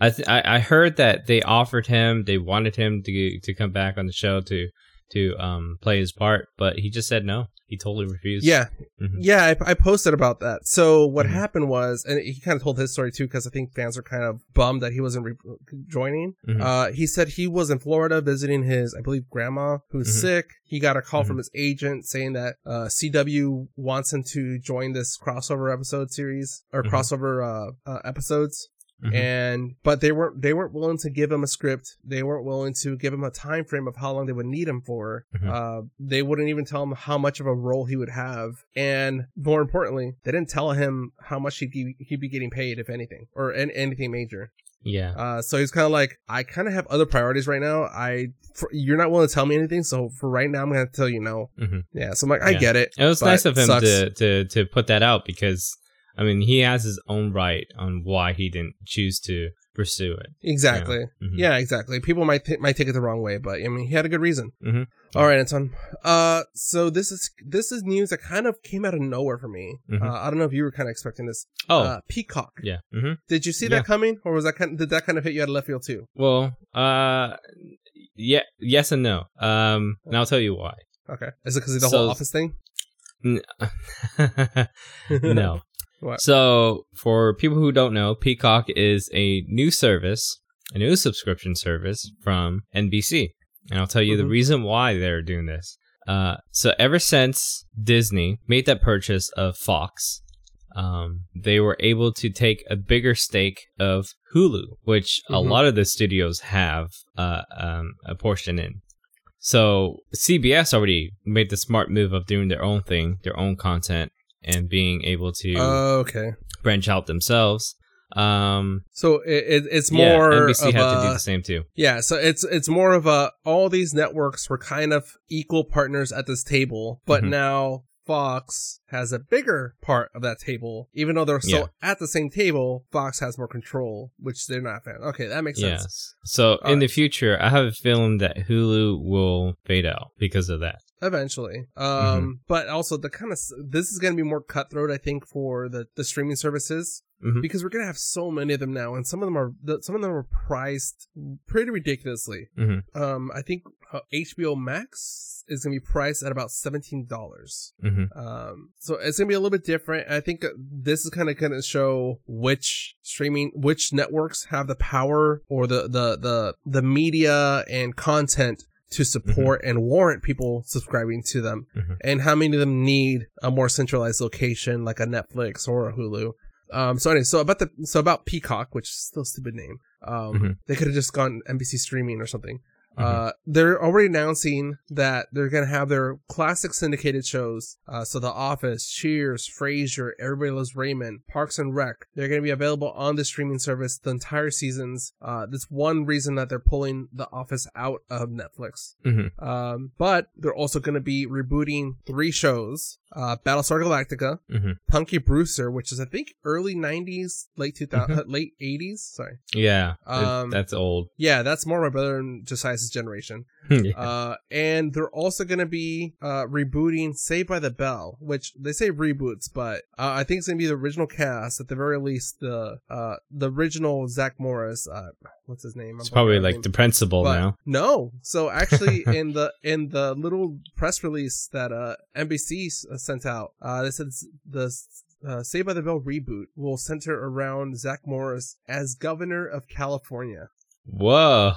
I th- I heard that they offered him, they wanted him to to come back on the show to to um, play his part, but he just said no. He totally refused. Yeah. Mm-hmm. Yeah, I, I posted about that. So what mm-hmm. happened was, and he kind of told his story too, because I think fans are kind of bummed that he wasn't re- joining. Mm-hmm. Uh, he said he was in Florida visiting his, I believe, grandma who's mm-hmm. sick. He got a call mm-hmm. from his agent saying that uh, C W wants him to join this crossover episode series or mm-hmm. crossover uh, uh, episodes. Mm-hmm. And but they weren't they weren't willing to give him a script. They weren't willing to give him a time frame of how long they would need him for. Mm-hmm. Uh, they wouldn't even tell him how much of a role he would have. And more importantly, they didn't tell him how much he'd, he'd be getting paid, if anything, or an, anything major. Yeah. Uh, so he's kind of like, I kind of have other priorities right now. I for, you're not willing to tell me anything, so for right now, I'm gonna have to tell you no. Mm-hmm. Yeah. So I'm like, I yeah. get it. It was nice of him to, to to put that out because. I mean, he has his own right on why he didn't choose to pursue it. Exactly. You know? Mm-hmm. Yeah, exactly. People might th- might take it the wrong way, but I mean, he had a good reason. Mm-hmm. All right, Anton. Uh, so this is this is news that kind of came out of nowhere for me. Mm-hmm. Uh, I don't know if you were kind of expecting this. Oh, uh, Peacock. Yeah. Mm-hmm. Did you see yeah. that coming, or was that kind of, did that kind of hit you out of left field too? Well, uh, yeah, yes and no. Um, and I'll tell you why. Okay. Is it because of the so, whole office thing? N- no. What? So, for people who don't know, Peacock is a new service, a new subscription service from N B C. And I'll tell you mm-hmm. the reason why they're doing this. Uh, so, ever since Disney made that purchase of Fox, um, they were able to take a bigger stake of Hulu, which mm-hmm. a lot of the studios have uh, um, a portion in. So, C B S already made the smart move of doing their own thing, their own content. And being able to uh, okay. branch out themselves. Um, so it, it, it's more. Yeah, N B C of had a, to do the same too. Yeah, so it's it's more of a all these networks were kind of equal partners at this table, but mm-hmm. now Fox has a bigger part of that table, even though they're still yeah. at the same table. Fox has more control, which they're not. Fan. Okay, that makes sense. Yes. So all in right. the future, I have a feeling that Hulu will fade out because of that. Eventually. Um, mm-hmm. But also, the kind of this is going to be more cutthroat, I think, for the, the streaming services mm-hmm. because we're going to have so many of them now, and some of them are some of them are priced pretty ridiculously. Mm-hmm. Um, I think H B O Max is going to be priced at about seventeen dollars. Mm-hmm. Um, so it's going to be a little bit different. I think this is kind of going to show which streaming, which networks have the power or the the the, the media and content to support mm-hmm. and warrant people subscribing to them, mm-hmm. and how many of them need a more centralized location like a Netflix or a Hulu. Um, so anyway, so about the so about Peacock, which is still a stupid name, um, mm-hmm. they could have just gone N B C streaming or something. Mm-hmm. Uh, they're already announcing that they're gonna have their classic syndicated shows, uh, so The Office, Cheers, Frasier, Everybody Loves Raymond, Parks and Rec. They're gonna be available on the streaming service the entire seasons. Uh, that's one reason that they're pulling The Office out of Netflix. Mm-hmm. Um, but they're also gonna be rebooting three shows: uh, Battlestar Galactica, mm-hmm. Punky Brewster, which is I think early nineties, late two thousand, mm-hmm. late eighties. Sorry. Yeah, um, that's old. Yeah, that's more my brother and Josiah's generation. yeah. Uh and they're also going to be uh rebooting Saved by the Bell, which they say reboots, but uh, I think it's gonna be the original cast, at the very least the uh the original Zach Morris, uh what's his name? I'm it's probably like name. The principal but now no so actually in the in the little press release that uh N B C sent out, uh they said the Uh, Saved by the Bell reboot will center around Zach Morris as governor of California. Whoa.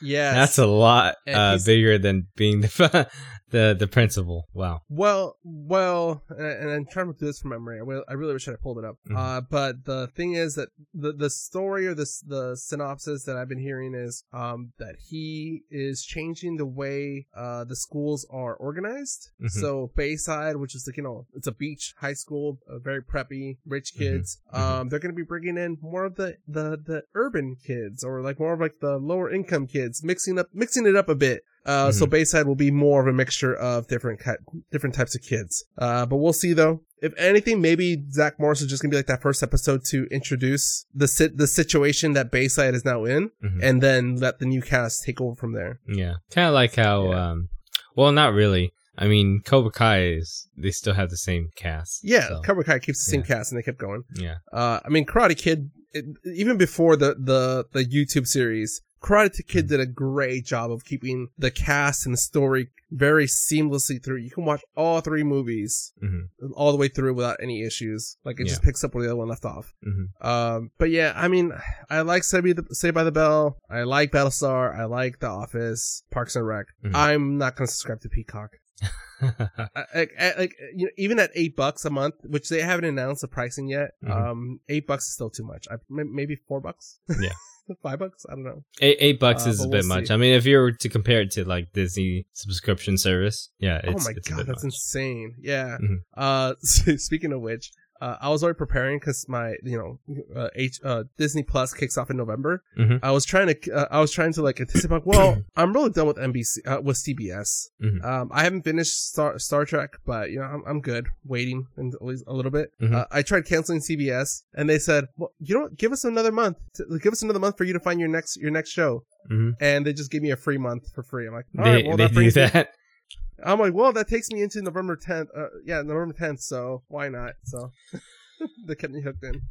Yeah, that's a lot uh, bigger than being the the the principal. Wow. Well, well, and, and I'm trying to do this from memory. I, will, I really wish I had pulled it up. Mm-hmm. Uh, but the thing is that the the story or the the synopsis that I've been hearing is um that he is changing the way uh the schools are organized. Mm-hmm. So Bayside, which is like you know it's a beach high school, uh, very preppy, rich kids. Mm-hmm. Um, mm-hmm. they're going to be bringing in more of the the the urban kids, or like more of like the lower income kids, mixing up mixing it up a bit. Uh, mm-hmm. So Bayside will be more of a mixture of different ki- different types of kids. Uh, but we'll see though. If anything, maybe Zach Morris is just gonna be like that first episode to introduce the sit the situation that Bayside is now in, mm-hmm. and then let the new cast take over from there. Yeah, kind of like how. Yeah. Um, well, not really. I mean, Cobra Kai is, they still have the same cast. Yeah, so. Cobra Kai keeps the same yeah. cast, and they kept going. Yeah. Uh, I mean, Karate Kid it, even before the, the, the YouTube series, Karate Kid did a great job of keeping the cast and the story very seamlessly through. You can watch all three movies mm-hmm. all the way through without any issues. Like, it yeah. just picks up where the other one left off. Mm-hmm. Um, but yeah, I mean, I like Saved by the Bell. I like Battlestar. I like The Office, Parks and Rec. Mm-hmm. I'm not going to subscribe to Peacock. like, like you know, even at eight bucks a month, which they haven't announced the pricing yet. Mm-hmm. Um, eight bucks is still too much. I, maybe four bucks. Yeah. Five bucks? I don't know. Eight, eight bucks uh, is a bit we'll much. See. I mean, if you were to compare it to like Disney subscription service, yeah. It's, oh my it's god, that's much. insane! Yeah. Mm-hmm. Uh, so, speaking of which, uh, I was already preparing because my, you know, uh, H, uh, Disney Plus kicks off in November. Mm-hmm. I was trying to, uh, I was trying to like anticipate. Well, I'm really done with N B C, uh, with C B S. Mm-hmm. Um, I haven't finished Star, Star Trek, but you know, I'm, I'm good. Waiting and always a little bit. Mm-hmm. Uh, I tried canceling C B S, and they said, "Well, you know what? Give us another month. Give us another month for you to find your next your next show." Mm-hmm. And they just gave me a free month for free. I'm like, all they, right, well, they that brings do that. Me. I'm like, well, that takes me into November tenth. Uh, yeah, November tenth, so why not? So they kept me hooked in.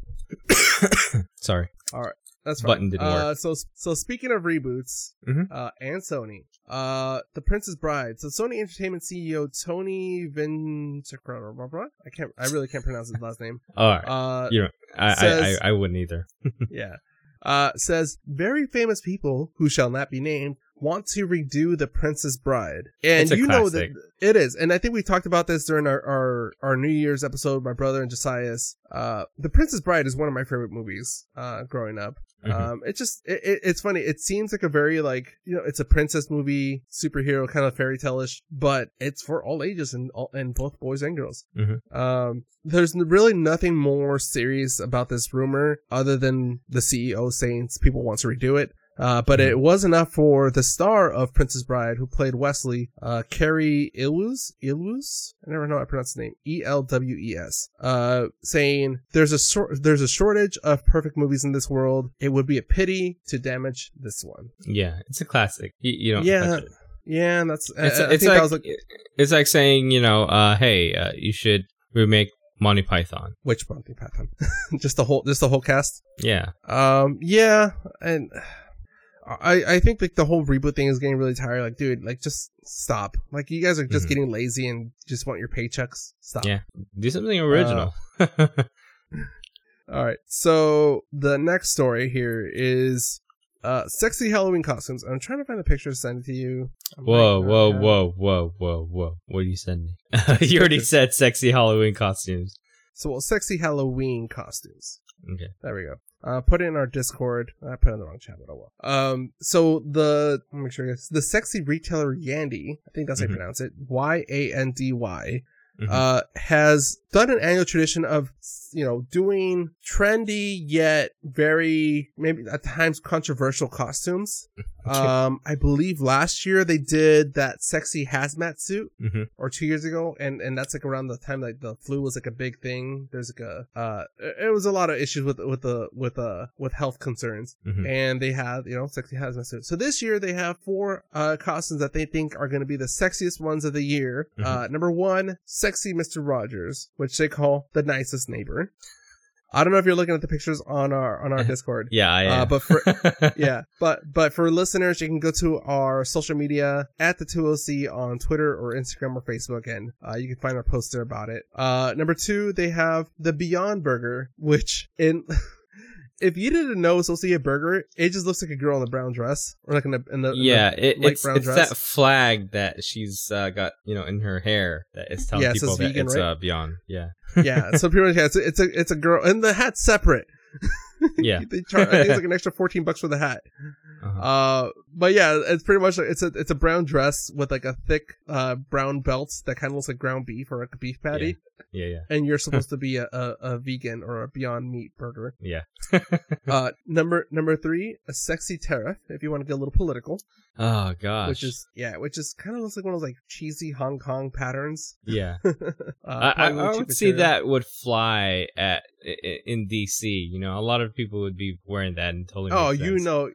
Sorry. All right. That's fine. Button didn't uh, work. So, so speaking of reboots mm-hmm. uh, and Sony, uh, The Princess Bride. So Sony Entertainment C E O Tony Vincenzo, I can't, I really can't pronounce his last name. All right. Uh, you know, I, says, I, I, I wouldn't either. yeah. Uh, says, very famous people who shall not be named want to redo The Princess Bride. And you know that it is. And I think we talked about this during our, our, our New Year's episode, my brother and Josiah's. Uh, The Princess Bride is one of my favorite movies, uh, growing up. Mm-hmm. Um, it's just, it, it, it's funny. It seems like a very, like, you know, it's a princess movie, superhero, kind of fairy tale-ish, but it's for all ages and all, and both boys and girls. Mm-hmm. Um, there's really nothing more serious about this rumor other than the C E O saying people want to redo it. Uh, but it was enough for the star of Princess Bride, who played Wesley, uh, Carrie Elwes, Elwes? I never know how I pronounce the name. E L W E S. Uh, saying, there's a, sor- there's a shortage of perfect movies in this world. It would be a pity to damage this one. Yeah, it's a classic. You, you don't yeah. touch it. Yeah, and that's... It's, I, it's, I think like, that was like, it's like saying, you know, uh, hey, uh, you should remake Monty Python. Which Monty Python? just the whole, just the whole cast? Yeah. Um, yeah, and... I, I think like the whole reboot thing is getting really tired. Like, dude, like just stop. Like, you guys are just mm-hmm. getting lazy and just want your paychecks. Stop. Yeah, do something original. Uh, all right. So the next story here is uh, sexy Halloween costumes. I'm trying to find a picture to send to you. I'm whoa, right whoa, now. whoa, whoa, whoa, whoa! What are you sending? You already said sexy Halloween costumes. So, well, sexy Halloween costumes. Okay. There we go. Uh, put it in our Discord. I put it in the wrong chat, but I will. Um, so the, let me make sure guys, the sexy retailer Yandy, I think that's mm-hmm. how you pronounce it, Y A N D Y, mm-hmm. uh, has done an annual tradition of, you know, doing trendy yet very, maybe at times controversial costumes. Okay. Um, I believe last year they did that sexy hazmat suit mm-hmm. or two years ago. And, and that's like around the time like the flu was like a big thing. There's like a, uh, it was a lot of issues with, with the, with, uh, with health concerns mm-hmm. and they have, you know, sexy hazmat suit. So this year they have four, uh, costumes that they think are going to be the sexiest ones of the year. Mm-hmm. Uh, number one, sexy Mister Rogers, which they call the nicest neighbor. I don't know if you're looking at the pictures on our on our Discord. yeah, I am. Uh, but for, yeah, but but for listeners, you can go to our social media at the two L C on Twitter or Instagram or Facebook, and uh, you can find our post there about it. Uh, number two, they have the Beyond Burger, which in if you didn't know associate burger, it just looks like a girl in a brown dress or like in the in the yeah, in the it, light it's, brown it's dress. It's that flag that she's uh, got, you know, in her hair that is telling yeah, people that vegan, it's right? uh, Beyond. Yeah. yeah, so people, yeah, it's, a, it's a it's a girl, and the hat's separate. Yeah, they charge, I think it's like an extra fourteen bucks for the hat. Uh-huh. Uh, but yeah, it's pretty much like, it's a it's a brown dress with like a thick uh brown belt that kind of looks like ground beef or like a beef patty. Yeah, yeah. yeah. And you're supposed to be a, a a vegan or a Beyond Meat burger. Yeah. uh, number number three, a sexy tariff. If you want to get a little political. Oh gosh. Which is yeah, which is kind of looks like one of those like cheesy Hong Kong patterns. Yeah. uh, I, I, I would see that would fly at in D C. You know, a lot of people would be wearing that and totally. Oh, you know,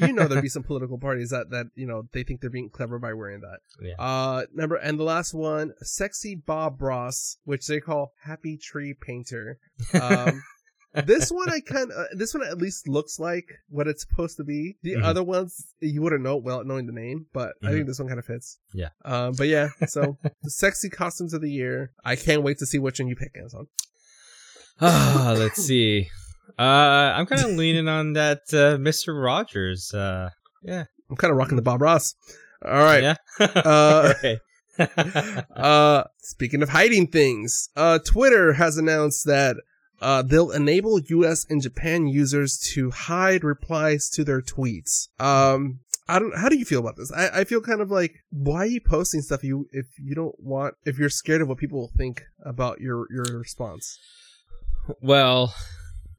you know, there'd be some political parties that that you know they think they're being clever by wearing that. Yeah. Uh, number and the last one, sexy Bob Ross, which they call Happy Tree Painter. Um, This one I kind of, uh, this one at least looks like what it's supposed to be. The mm-hmm. other ones you wouldn't know well knowing the name, but mm-hmm. I think this one kind of fits. Yeah. Um. But yeah. So the sexy costumes of the year. I can't wait to see which one you pick, Antoine. Ah, let's see. Uh, I'm kind of leaning on that uh, Mister Rogers. Uh, yeah. I'm kind of rocking the Bob Ross. All right. Yeah. uh, okay. uh, speaking of hiding things, uh, Twitter has announced that Uh, they'll enable U S and Japan users to hide replies to their tweets. Um, I don't. How do you feel about this? I, I feel kind of like, why are you posting stuff you if you don't want if you're scared of what people will think about your, your response? Well,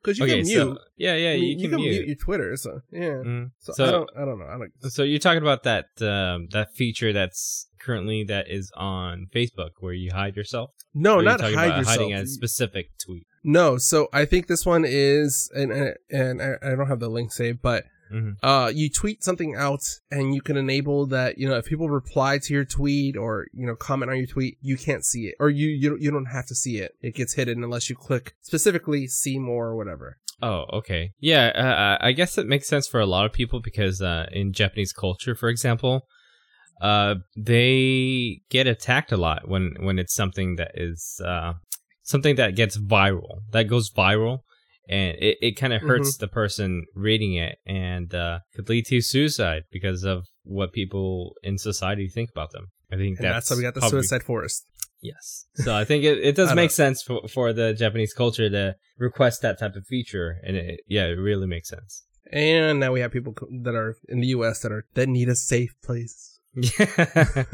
because you okay, can mute. So, yeah, yeah, I mean, you, you can, can mute. mute your Twitter. So yeah. Mm. So, so I don't. I don't know. I don't... So you're talking about that um, that feature that's currently that is on Facebook where you hide yourself. No, or not hide about yourself. Hiding a specific tweet. No, so I think this one is, and and, and I, I don't have the link saved, but mm-hmm. uh, you tweet something out, and you can enable that. You know, if people reply to your tweet or you know comment on your tweet, you can't see it, or you you you don't have to see it. It gets hidden unless you click specifically see more or whatever. Oh, okay, yeah, uh, I guess it makes sense for a lot of people because uh, in Japanese culture, for example, uh, they get attacked a lot when when it's something that is. Uh, Something that gets viral, that goes viral, and it, it kind of hurts mm-hmm. the person reading it and uh, could lead to suicide because of what people in society think about them. I think and that's, that's how we got the probably... suicide forest. Yes. So I think it, it does make know. sense for, for the Japanese culture to request that type of feature. And it, yeah, it really makes sense. And now we have people that are in the U S that are that need a safe place. Yeah.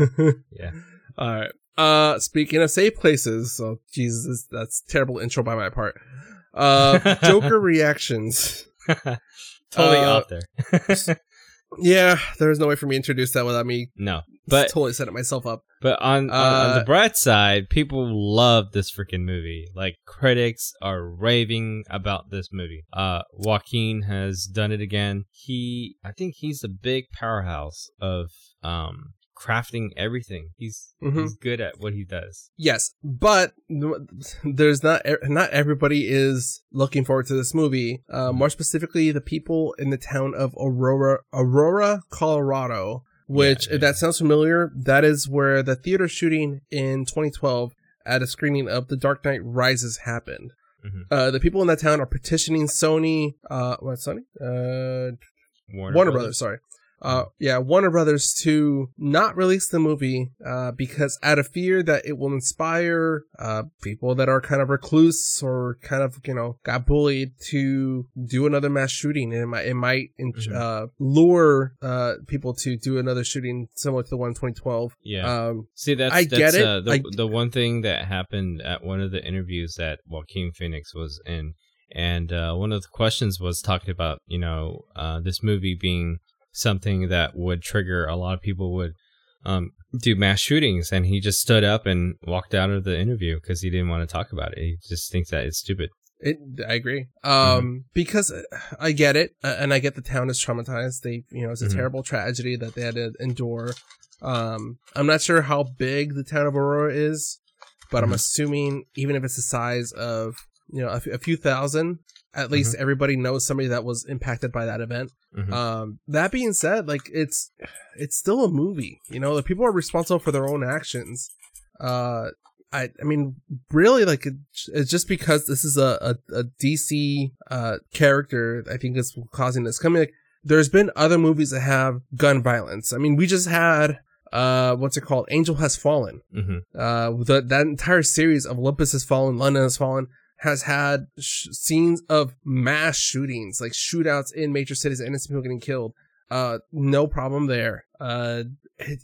yeah. All right. Uh, speaking of safe places, oh Jesus, that's terrible intro by my part. Uh, Joker reactions, totally uh, off there. yeah, there's no way for me to introduce that without me. No, but totally set it myself up. But on, uh, on, on the bright side, people love this freaking movie. Like critics are raving about this movie. Uh, Joaquin has done it again. He, I think he's a big powerhouse of um. crafting everything. He's mm-hmm. he's good at what he does. Yes, but there's not not everybody is looking forward to this movie. Uh, more specifically, the people in the town of Aurora, Aurora, Colorado, which yeah, yeah. if that sounds familiar, that is where the theater shooting in twenty twelve at a screening of The Dark Knight Rises happened. Mm-hmm. Uh, the people in that town are petitioning Sony, uh, what Sony? Uh, Warner, Warner Brothers. Brothers, sorry. Uh, yeah, Warner Brothers to not release the movie uh, because out of fear that it will inspire uh, people that are kind of recluse or kind of, you know, got bullied to do another mass shooting. And it might, it might mm-hmm. uh, lure uh, people to do another shooting similar to the one in twenty twelve. Yeah. Um, See, that's, I that's get it. Uh, the, I, the one thing that happened at one of the interviews that Joaquin Phoenix was in. And uh, one of the questions was talking about, you know, uh, this movie being something that would trigger a lot of people would um, do mass shootings, and he just stood up and walked out of the interview because he didn't want to talk about it. He just thinks that it's stupid. It, I agree. Um, mm-hmm. Because I get it, and I get the town is traumatized. They, you know, it's a mm-hmm. terrible tragedy that they had to endure. Um, I'm not sure how big the town of Aurora is, but mm-hmm. I'm assuming even if it's the size of you know a, f- a few thousand. At least mm-hmm. everybody knows somebody that was impacted by that event. Mm-hmm. Um, that being said, like it's it's still a movie. You know, the people are responsible for their own actions. Uh, I I mean, really, like it, it's just because this is a a, a D C uh, character. I think is causing this. Coming, I mean, like, there's been other movies that have gun violence. I mean, we just had. Uh, what's it called? Angel Has Fallen. Mm-hmm. Uh, the, that entire series of Olympus Has Fallen, London Has Fallen. Has had sh- scenes of mass shootings, like shootouts in major cities, innocent people getting killed. Uh, no problem there. Uh, it,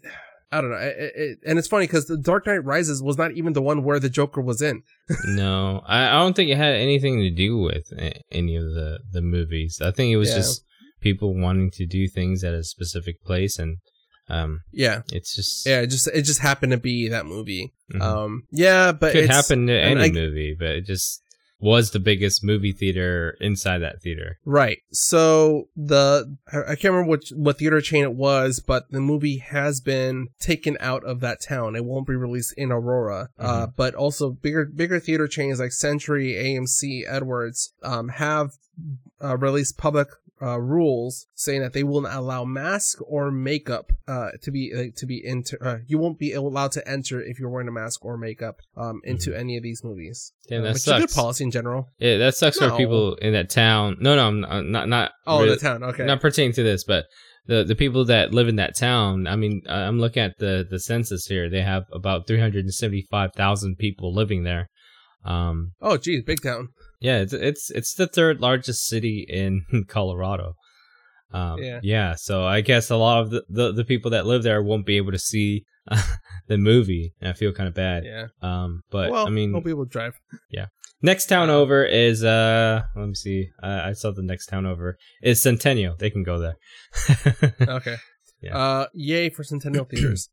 I don't know. It, it, and it's funny because The Dark Knight Rises was not even the one where the Joker was in. no, I, I don't think it had anything to do with any of the, the movies. I think it was yeah. just people wanting to do things at a specific place and. Um, yeah, it's just yeah, it just it just happened to be that movie. Mm-hmm. Um, yeah, but it could it's, happen to any I, movie, but it just was the biggest movie theater inside that theater. Right. So the I can't remember which, what theater chain it was, but the movie has been taken out of that town. It won't be released in Aurora. Mm-hmm. Uh, but also bigger bigger theater chains like Century, A M C, Edwards um, have uh, released public Uh, rules saying that they will not allow mask or makeup uh, to be uh, to be into. Uh, you won't be allowed to enter if you're wearing a mask or makeup um, into mm-hmm. any of these movies. Yeah, that uh, which sucks. Is a good policy in general. Yeah, that sucks no. for people in that town. No, no, I'm not not. Oh, really, the town. Okay, not pertaining to this, but the the people that live in that town. I mean, I'm looking at the the census here. They have about three hundred seventy-five thousand people living there. Um, oh, geez, big town. Yeah, it's it's it's the third largest city in Colorado. Um, yeah. yeah, so I guess a lot of the, the, the people that live there won't be able to see uh, the movie, and I feel kind of bad. Yeah. Um, but well, I mean, we'll be able to drive. Yeah. Next town over is uh, let me see. Uh, I saw the next town over is Centennial. They can go there. Okay. Yeah. Uh, yay for Centennial theaters.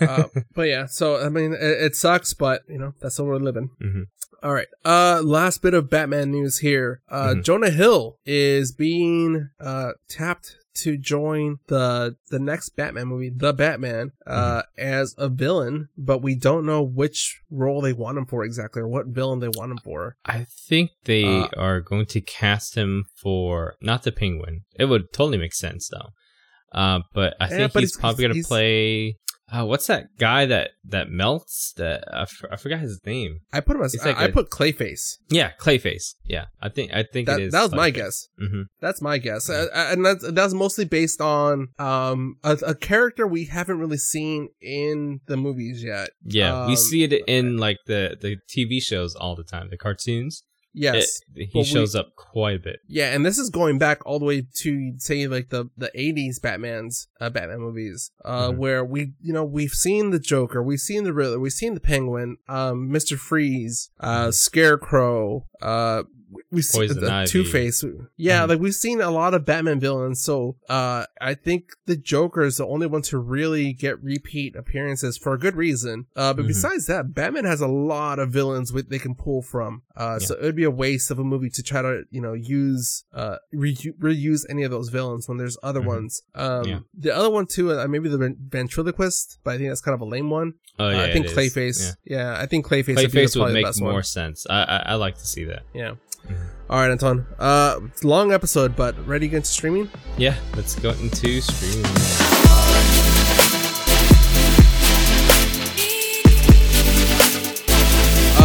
uh, but yeah, so I mean, it, it sucks, but you know, that's what we're living. Mm-hmm. All right. Uh, last bit of Batman news here. Uh, mm-hmm. Jonah Hill is being uh tapped to join the the next Batman movie, The Batman, uh, mm-hmm. as a villain, but we don't know which role they want him for exactly or what villain they want him for. I think they uh, are going to cast him for not the Penguin. It would totally make sense though. Uh, but I yeah, think but he's, he's probably gonna he's, play. Uh, what's that guy that, that melts? That I, f- I forgot his name. I put him as like I, a, I put Clayface. Yeah, Clayface. Yeah, I think I think that, it is. That was Clayface. my guess. Mm-hmm. That's my guess, yeah. I, I, and that's that's mostly based on um a, a character we haven't really seen in the movies yet. Yeah, um, we see it in like the, the T V shows all the time, the cartoons. Yes, it, he shows we, up quite a bit. Yeah, and this is going back all the way to say like the the eighties Batman's uh, Batman movies, uh, mm-hmm. where we you know we've seen the Joker, we've seen the Riddler, we've seen the Penguin, um, Mister Freeze, uh, mm-hmm. Scarecrow, uh, we've Poison seen uh, Two-Face. Yeah, mm-hmm. like we've seen a lot of Batman villains. So uh, I think the Joker is the only one to really get repeat appearances for a good reason. Uh, but mm-hmm. besides that, Batman has a lot of villains with they can pull from. Uh, yeah. So it would be a waste of a movie to try to you know use uh re- reuse any of those villains when there's other mm-hmm. ones um yeah. the other one too uh, maybe the ventriloquist, but I think that's kind of a lame one. oh yeah uh, I think Clayface yeah. yeah I think Clayface, Clayface would, would make more one. sense. I, I I like to see that. Yeah. Mm-hmm. All right, Anton, uh long episode, but ready against streaming. Yeah, let's go into streaming.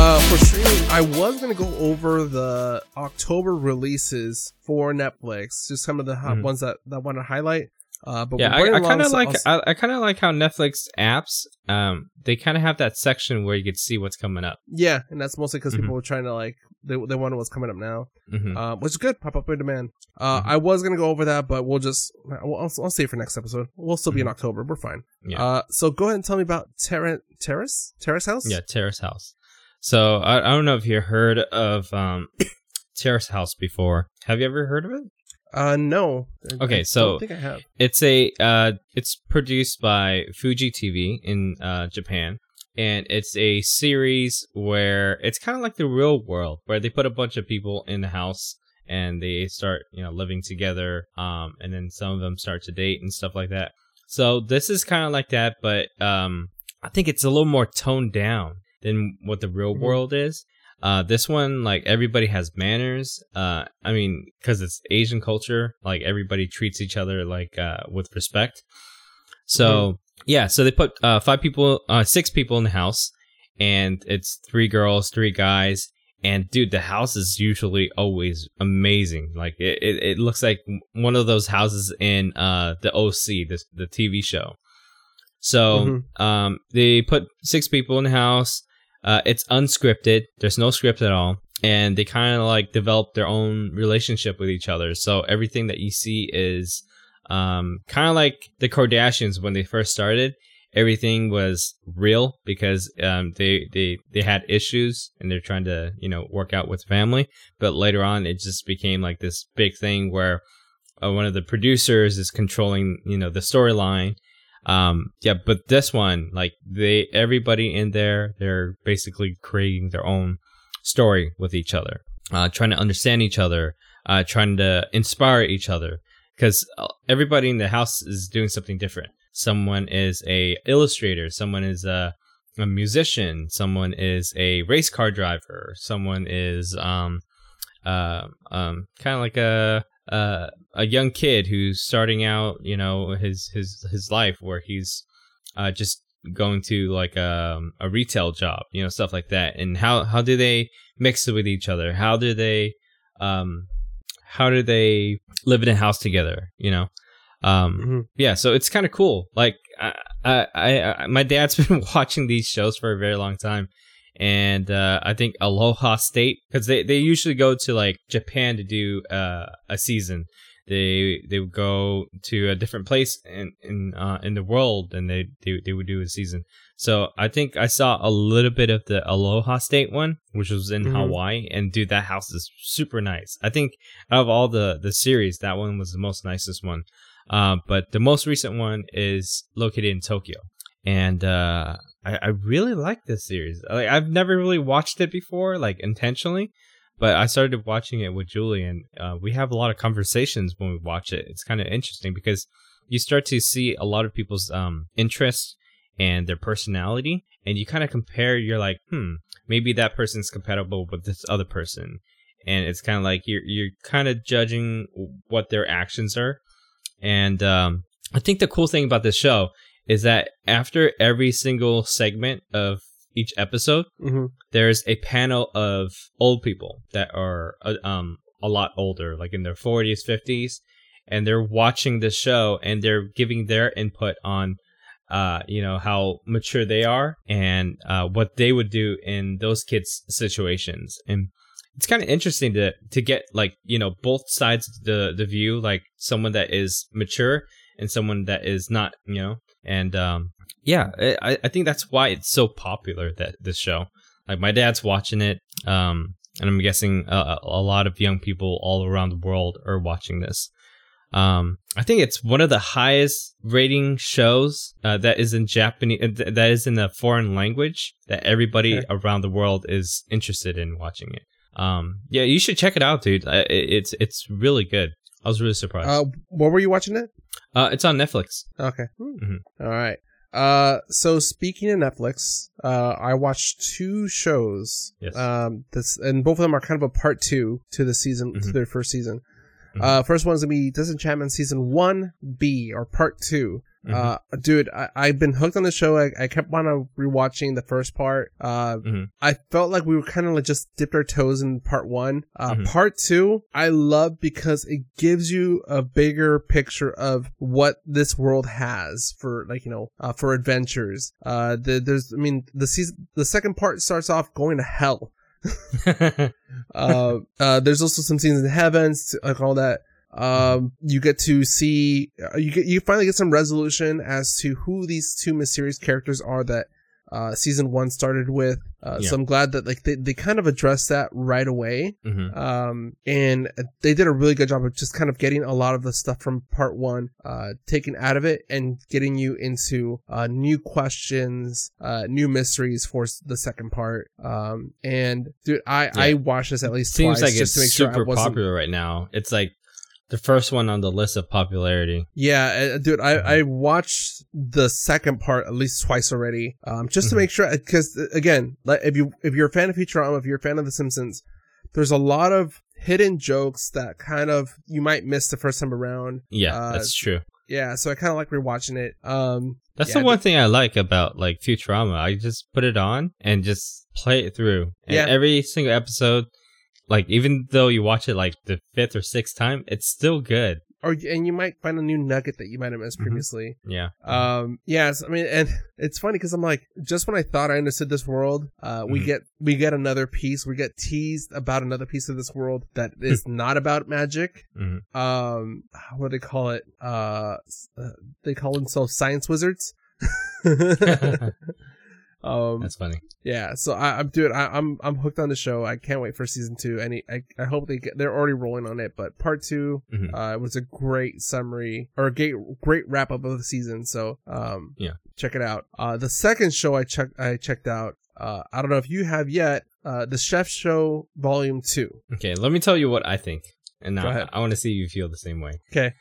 Uh, for streaming, I was going to go over the October releases for Netflix, just some of the hot mm-hmm. ones that, that I want to highlight. Uh, but yeah, I, I kind of like I, I kind of like how Netflix apps, um, they kind of have that section where you can see what's coming up. Yeah, and that's mostly because mm-hmm. people were trying to like they they wonder what's coming up now, mm-hmm. uh, which is good. Pop up in demand. Uh, mm-hmm. I was gonna go over that, but we'll just I'll, I'll, I'll save it for next episode. We'll still be mm-hmm. in October. We're fine. Yeah. Uh, so go ahead and tell me about Terra- Terrace Terrace House. Yeah, Terrace House. So, I, I don't know if you heard of um, Terrace House before. Have you ever heard of it? Uh, no. Okay, I so don't think I have. It's a uh, it's produced by Fuji T V in uh, Japan, and it's a series where it's kind of like The Real World, where they put a bunch of people in the house and they start, you know, living together, um, and then some of them start to date and stuff like that. So this is kind of like that, but um, I think it's a little more toned down than what The Real World is. Uh, this one, like, everybody has manners. Uh, I mean, because it's Asian culture, like, everybody treats each other, like, uh, with respect. So, yeah, so they put uh, five people, uh, six people in the house, and it's three girls, three guys, and, dude, the house is usually always amazing. Like, it, it, it looks like one of those houses in uh, the O C, the, the T V show. So, mm-hmm. um, they put six people in the house. Uh, it's unscripted. There's no script at all. And they kind of like develop their own relationship with each other. So everything that you see is um, kind of like the Kardashians when they first started. Everything was real because um, they, they, they had issues and they're trying to, you know, work out with family. But later on, it just became like this big thing where uh, one of the producers is controlling, you know, the storyline. Um, yeah, but this one, like they, everybody in there, they're basically creating their own story with each other. uh, trying to understand each other, uh, trying to inspire each other, because everybody in the house is doing something different. Someone is a illustrator, someone is a, a musician, someone is a race car driver, someone is um, uh, um, kind of like a uh, a young kid who's starting out, you know, his his his life where he's uh, just going to like a, a retail job, you know, stuff like that. And how, how do they mix it with each other? How do they um, how do they live in a house together? You know. Um, mm-hmm. Yeah, so it's kind of cool. Like, I, I, I, my dad's been watching these shows for a very long time, and uh, I think Aloha State, because they, they usually go to like Japan to do uh, a season. They they would go to a different place in in uh, in the world, and they, they they would do a season. So I think I saw a little bit of the Aloha State one, which was in mm-hmm. Hawaii, and dude, that house is super nice. I think out of all the the series, that one was the most nicest one. Uh, but the most recent one is located in Tokyo, and uh, I, I really like this series. Like, I've never really watched it before, like intentionally, but I started watching it with Julie, and uh, we have a lot of conversations when we watch it. It's kind of interesting because you start to see a lot of people's um, interests and their personality, and you kind of compare. You're like, hmm, maybe that person's compatible with this other person, and it's kind of like you're you're kind of judging what their actions are. And um, I think the cool thing about this show is that after every single segment of each episode, mm-hmm. there's a panel of old people that are uh, um, a lot older, like in their forties, fifties, and they're watching the show and they're giving their input on, uh, you know, how mature they are and uh, what they would do in those kids' situations. And it's kind of interesting to to get, like, you know, both sides of the, the view, like someone that is mature and someone that is not, you know. And um, yeah, I, I think that's why it's so popular, that this show. Like, my dad's watching it, um, and I'm guessing a, a lot of young people all around the world are watching this. Um, I think it's one of the highest rating shows uh, that is in Japanese, uh, that is in a foreign language, that everybody okay. around the world is interested in watching it. Um, yeah, you should check it out, dude. It's it's really good. I was really surprised. Uh, where were you watching it? Uh, it's on Netflix. Okay. Mm-hmm. All right. Uh, so speaking of Netflix, uh, I watched two shows. Yes. Um, this and both of them are kind of a part two to the season, mm-hmm. to their first season. Mm-hmm. Uh, first one's gonna be Disenchantment season one B or part two. Mm-hmm. Uh, dude, I, I've been hooked on the show. I, I kept on rewatching the first part. Uh, mm-hmm. I felt like we were kind of like just dipped our toes in part one. Uh, mm-hmm. Part two, I love because it gives you a bigger picture of what this world has for, like, you know, uh, for adventures. Uh, the, there's, I mean, the season, the second part starts off going to hell. uh, uh, there's also some scenes in heaven, like all that. Um, you get to see, you get, you finally get some resolution as to who these two mysterious characters are that, uh, season one started with. Uh, yeah. So I'm glad that, like, they, they kind of addressed that right away. Mm-hmm. Um, and they did a really good job of just kind of getting a lot of the stuff from part one, uh, taken out of it and getting you into, uh, new questions, uh, new mysteries for the second part. Um, and dude, I, yeah. I watched this at least Seems twice like just to make sure I wasn't. Seems like it's super popular right now. It's like the first one on the list of popularity. Yeah, uh, dude, I, I watched the second part at least twice already, um, just to mm-hmm. make sure. Because again, like, if you if you're a fan of Futurama, if you're a fan of The Simpsons, there's a lot of hidden jokes that kind of you might miss the first time around. Yeah, uh, that's true. Yeah, so I kind of like rewatching it. Um, that's yeah, the one th- thing I like about, like, Futurama. I just put it on and just play it through. And yeah, every single episode. Like, even though you watch it like the fifth or sixth time, it's still good. Or and you might find a new nugget that you might have missed mm-hmm. previously. Yeah. Um. Yes. I mean, and it's funny because I'm like, just when I thought I understood this world, uh, we mm-hmm. get we get another piece. We get teased about another piece of this world that is not about magic. Mm-hmm. Um. What do they call it? Uh. They call themselves science wizards. Um, that's funny. Yeah, so I, I'm dude, I, I'm I'm hooked on the show. I can't wait for season two. And I I hope they get, they're already rolling on it. But part two, mm-hmm. uh, it was a great summary or a great great wrap up of the season. So um, yeah, check it out. Uh, the second show I check I checked out Uh, I don't know if you have yet, uh, The Chef Show Volume two. Okay, let me tell you what I think. And now I, I want to see if you feel the same way. Okay.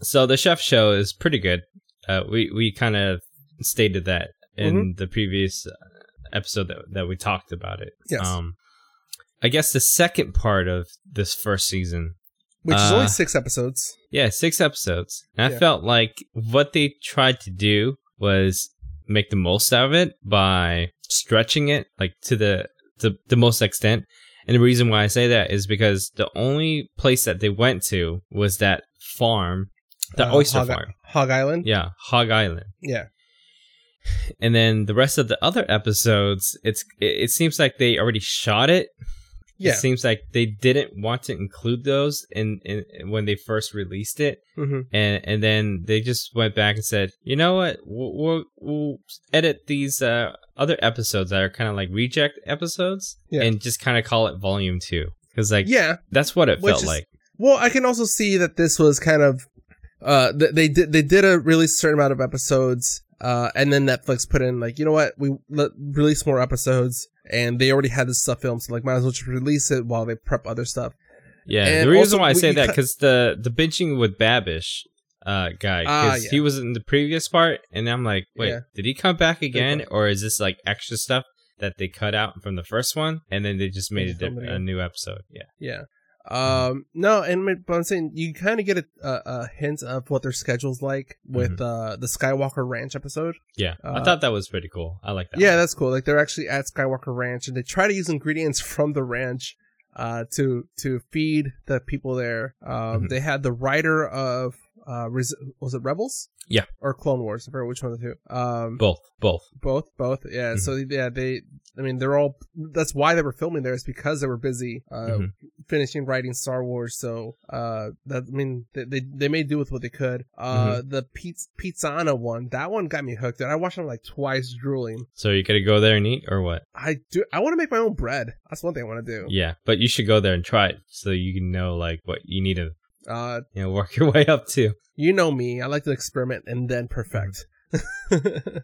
So The Chef Show is pretty good. Uh, we we kind of stated that in mm-hmm. the previous episode that, that we talked about it. Yes. Um, I guess the second part of this first season. Which is uh, only six episodes. Yeah, six episodes. And yeah. I felt like what they tried to do was make the most out of it by stretching it like to the, the the most extent. And the reason why I say that is because the only place that they went to was that farm, the uh, oyster Hog, farm. Hog Island? Yeah, Hog Island. Yeah. And then the rest of the other episodes, it's it, it seems like they already shot it. Yeah. It seems like they didn't want to include those in, in when they first released it, mm-hmm. and and then they just went back and said, you know what, we'll, we'll, we'll edit these uh, other episodes that are kind of like reject episodes, yeah. and just kind of call it Volume Two, because like yeah, that's what it Which felt is, like. Well, I can also see that this was kind of uh th- they did they did a really certain amount of episodes, uh, and then Netflix put in like, you know what, we let, release more episodes. And they already had this stuff filmed, so like might as well just release it while they prep other stuff. Yeah, and the reason also, why I we, say that because the the binging with Babish uh, guy, because uh, yeah. he was in the previous part, and I'm like, wait, yeah. did he come back again, or is this like extra stuff that they cut out from the first one, and then they just made it a, a new episode? Yeah, yeah. Um, no, and but I'm saying you kind of get a, a, a hint of what their schedule's like with mm-hmm. uh, the Skywalker Ranch episode. Yeah, uh, I thought that was pretty cool. I like that. Yeah, one. That's cool. Like they're actually at Skywalker Ranch, and they try to use ingredients from the ranch uh, to to feed the people there. Um, mm-hmm. They had the writer of uh, Res- was it Rebels? Yeah, or Clone Wars? I forget which one of the two. Um, both, both, both, both. Yeah. Mm-hmm. So yeah, they. I mean, they're all. That's why they were filming there. It's because they were busy. Uh, mm-hmm. finishing writing Star Wars, so uh that, I mean they, they they made do with what they could. Uh mm-hmm. the Piz- Pizzana one, that one got me hooked, and I watched them like twice drooling. So you could go there and eat or what? I do I want to make my own bread. That's one thing I want to do. Yeah, but you should go there and try it so you can know like what you need to uh you know work your way up to. You know me, I like to experiment and then perfect. Mm-hmm.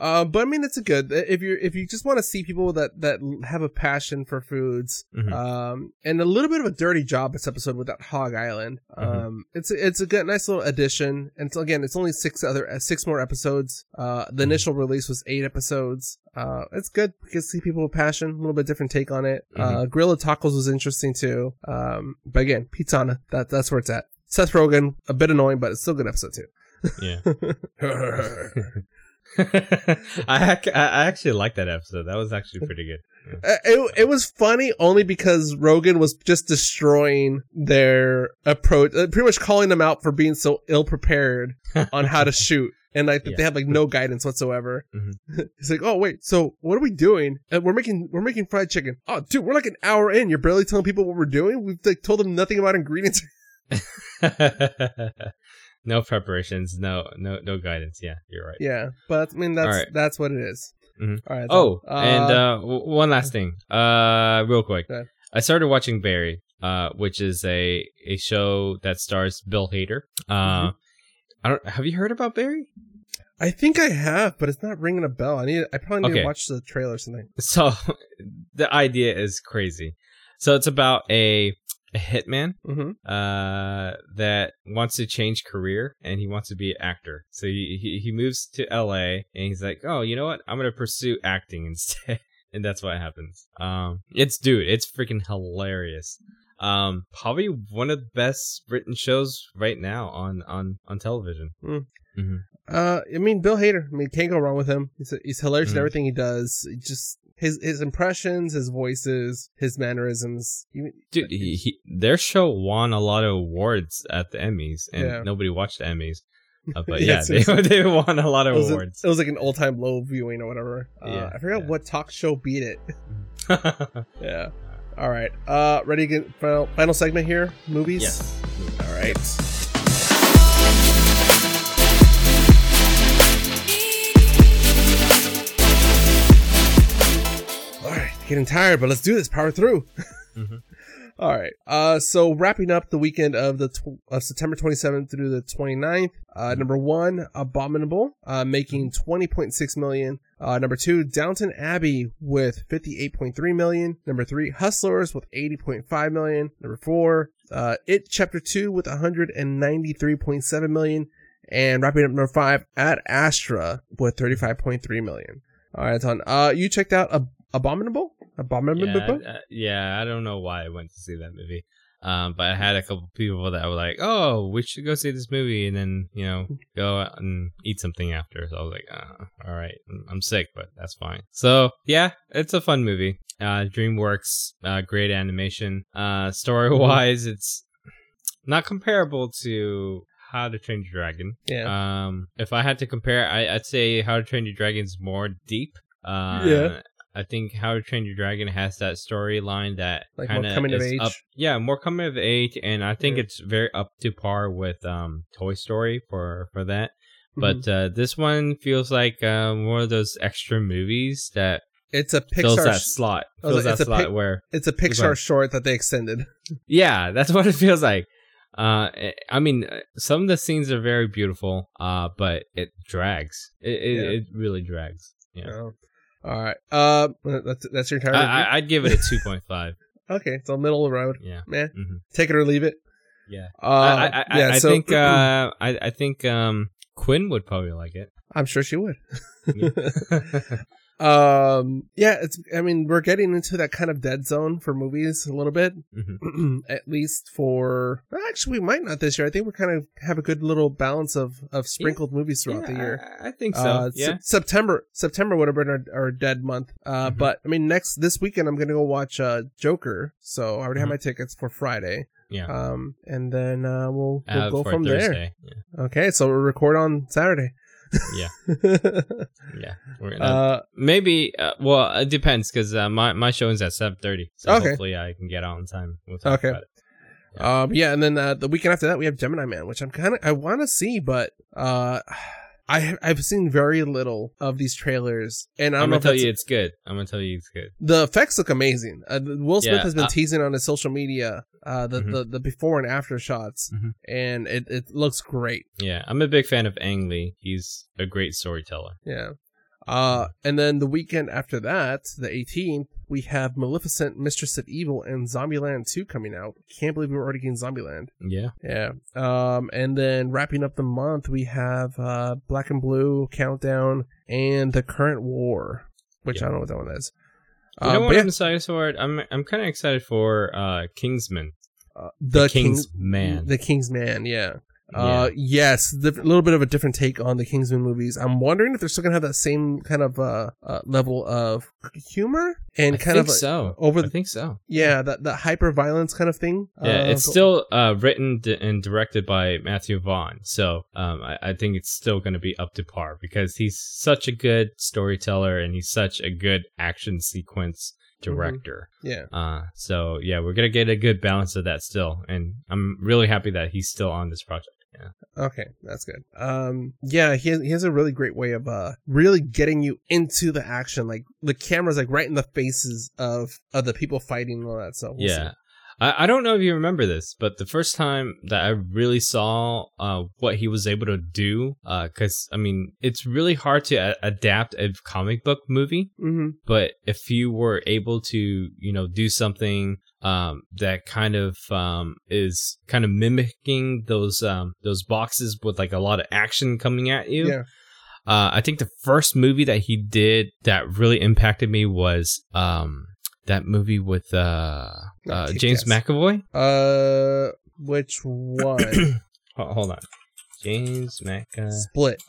Uh, but I mean, it's a good, if you if you just want to see people that, that have a passion for foods, mm-hmm. um, and a little bit of a dirty job this episode with that Hog Island. Um, mm-hmm. it's a, it's a good, nice little addition. And so again, it's only six other uh, six more episodes. Uh, the initial release was eight episodes. Uh, it's good because see people with passion, a little bit different take on it. Mm-hmm. Uh, Gorilla Tacos was interesting too. Um, but again, Pizzana, that that's where it's at. Seth Rogen, a bit annoying, but it's still a good episode too. Yeah. I, I actually liked that episode. That was actually pretty good. Yeah. It it was funny only because Rogan was just destroying their approach, pretty much calling them out for being so ill prepared on how to shoot, and like yeah. they had like no guidance whatsoever. Mm-hmm. It's like, oh wait, so what are we doing? And we're making we're making fried chicken. Oh dude, we're like an hour in. You're barely telling people what we're doing. We've like told them nothing about ingredients. No preparations, no, no, no guidance. Yeah, you're right. Yeah, but I mean that's right. That's what it is. Mm-hmm. All right. Oh, uh, and uh, w- one last thing, uh, real quick. I started watching Barry, uh, which is a, a show that stars Bill Hader. Uh, mm-hmm. I don't. Have you heard about Barry? I think I have, but it's not ringing a bell. I need. I probably need okay. to watch the trailer or something. So, the idea is crazy. So it's about a. A hitman mm-hmm. uh, that wants to change career and he wants to be an actor. So he, he, he moves to L A and he's like, oh, you know what? I'm going to pursue acting instead. And that's what happens. Um, it's dude, it's freaking hilarious. Um, probably one of the best written shows right now on, on, on television. Mm. Mm-hmm. Uh, I mean, Bill Hader, I mean, can't go wrong with him. He's, he's hilarious mm-hmm. in everything he does. He just... His his impressions, his voices, his mannerisms. Even, Dude, he, he, their show won a lot of awards at the Emmys, and yeah. nobody watched the Emmys. Uh, but yeah, yeah they, they won a lot of it awards. A, it was like an all-time low viewing or whatever. Uh, yeah, I forgot yeah. what talk show beat it. Yeah. All right. Uh, ready to get final, final segment here? Movies? Yes. All right. Yep. Getting tired, but let's do this. Power through. Mm-hmm. All right. Uh, so wrapping up the weekend of the tw- of September twenty-seventh through the twenty-ninth. Uh, number one, Abominable, uh, making twenty point six million. Uh, number two, Downton Abbey with fifty-eight point three million. Number three, Hustlers with eighty point five million. Number four, uh, It Chapter two with one hundred ninety-three point seven million. And wrapping up number five, Ad Astra with thirty-five point three million. All right, Anton, uh, you checked out Ab- Abominable? Abominable? Yeah, uh, yeah, I don't know why I went to see that movie. Um, but I had a couple people that were like, "Oh, we should go see this movie," and then you know, go out and eat something after. So I was like, uh, "All right, I'm sick, but that's fine." So yeah, it's a fun movie. Uh, DreamWorks, uh, great animation. Uh, story-wise, it's not comparable to How to Train Your Dragon. Yeah. Um, if I had to compare, I, I'd say How to Train Your Dragon's more deep. Uh, yeah. I think How to Train Your Dragon has that storyline that like kind of coming is of age. Up, yeah, more coming of age, and I think yeah. it's very up to par with um, Toy Story for for that. Mm-hmm. But uh, this one feels like uh, one of those extra movies that it's a Pixar fills that sh- slot, fills like, that it's slot a pic- where it's a Pixar like, short that they extended. Yeah, that's what it feels like. Uh, I mean, some of the scenes are very beautiful, uh, but it drags. It it, yeah. it really drags. Yeah. Oh. All right. Uh, that's that's your entire review? I, I'd give it a two point five. Okay, so middle of the road. Yeah. Man, mm-hmm. Take it or leave it. Yeah. Uh, I, I, yeah, I, I so, think uh, I, I think um, Quinn would probably like it. I'm sure she would. Yeah. um. Yeah. It's. I mean, we're getting into that kind of dead zone for movies a little bit. Mm-hmm. At least for well, actually, we might not this year. I think we're kind of have a good little balance of of sprinkled yeah. movies throughout yeah, the year. I, I think so. Uh, yeah. Se- September. September would have been our, our dead month. Uh. Mm-hmm. But I mean, next this weekend I'm gonna go watch uh Joker. So I already mm-hmm. have my tickets for Friday. Yeah. Um. And then uh, we'll we'll uh, go from Thursday. there. Yeah. Okay. So we'll record on Saturday. yeah yeah we're gonna, uh, maybe uh, well it depends because uh, my, my show is at seven thirty, so okay. hopefully I can get out on time. We'll talk okay about it. Yeah. um yeah and then uh, the weekend after that we have Gemini Man, which I'm kind of I want to see, but uh I I've seen very little of these trailers, and I don't I'm gonna know tell you it's good. I'm gonna tell you it's good. The effects look amazing. Uh, Will Smith yeah, has been uh, teasing on his social media uh, the, mm-hmm. the the before and after shots, mm-hmm. and it, it looks great. Yeah, I'm a big fan of Ang Lee. He's a great storyteller. Yeah, uh, and then the weekend after that, the eighteenth, we have Maleficent, Mistress of Evil, and Zombieland two coming out. Can't believe we're already getting Zombieland. Yeah. Yeah. Um, and then wrapping up the month, we have uh, Black and Blue, Countdown, and The Current War, which yeah. I don't know what that one is. You uh, know what yeah. I'm excited for? I'm, I'm kind of excited for uh, Kingsman. Uh, the the Kings- Kingsman. The Kingsman, yeah. Yeah. Uh, yes, a little bit of a different take on the Kingsman movies. I'm wondering if they're still gonna have that same kind of uh, uh level of humor and I kind think of so. Over the, I think so. Yeah, that that hyper violence kind of thing. Yeah, uh, it's but, still uh written d- and directed by Matthew Vaughn, so um I, I think it's still gonna be up to par because he's such a good storyteller and he's such a good action sequence director. Mm-hmm. Yeah. Uh, so yeah, we're gonna get a good balance of that still, and I'm really happy that he's still on this project. Yeah. Okay, that's good. Um, yeah, he has, he has a really great way of uh, really getting you into the action. Like the camera's like right in the faces of, of the people fighting and all that. So we'll yeah, I, I don't know if you remember this, but the first time that I really saw uh, what he was able to do, because uh, I mean, it's really hard to a- adapt a comic book movie, mm-hmm. but if you were able to, you know, do something. Um, that kind of um, is kind of mimicking those um, those boxes with like a lot of action coming at you. Yeah. Uh, I think the first movie that he did that really impacted me was um, that movie with uh, uh, James McAvoy. Uh, which one? oh, hold on, James McAvoy. Split.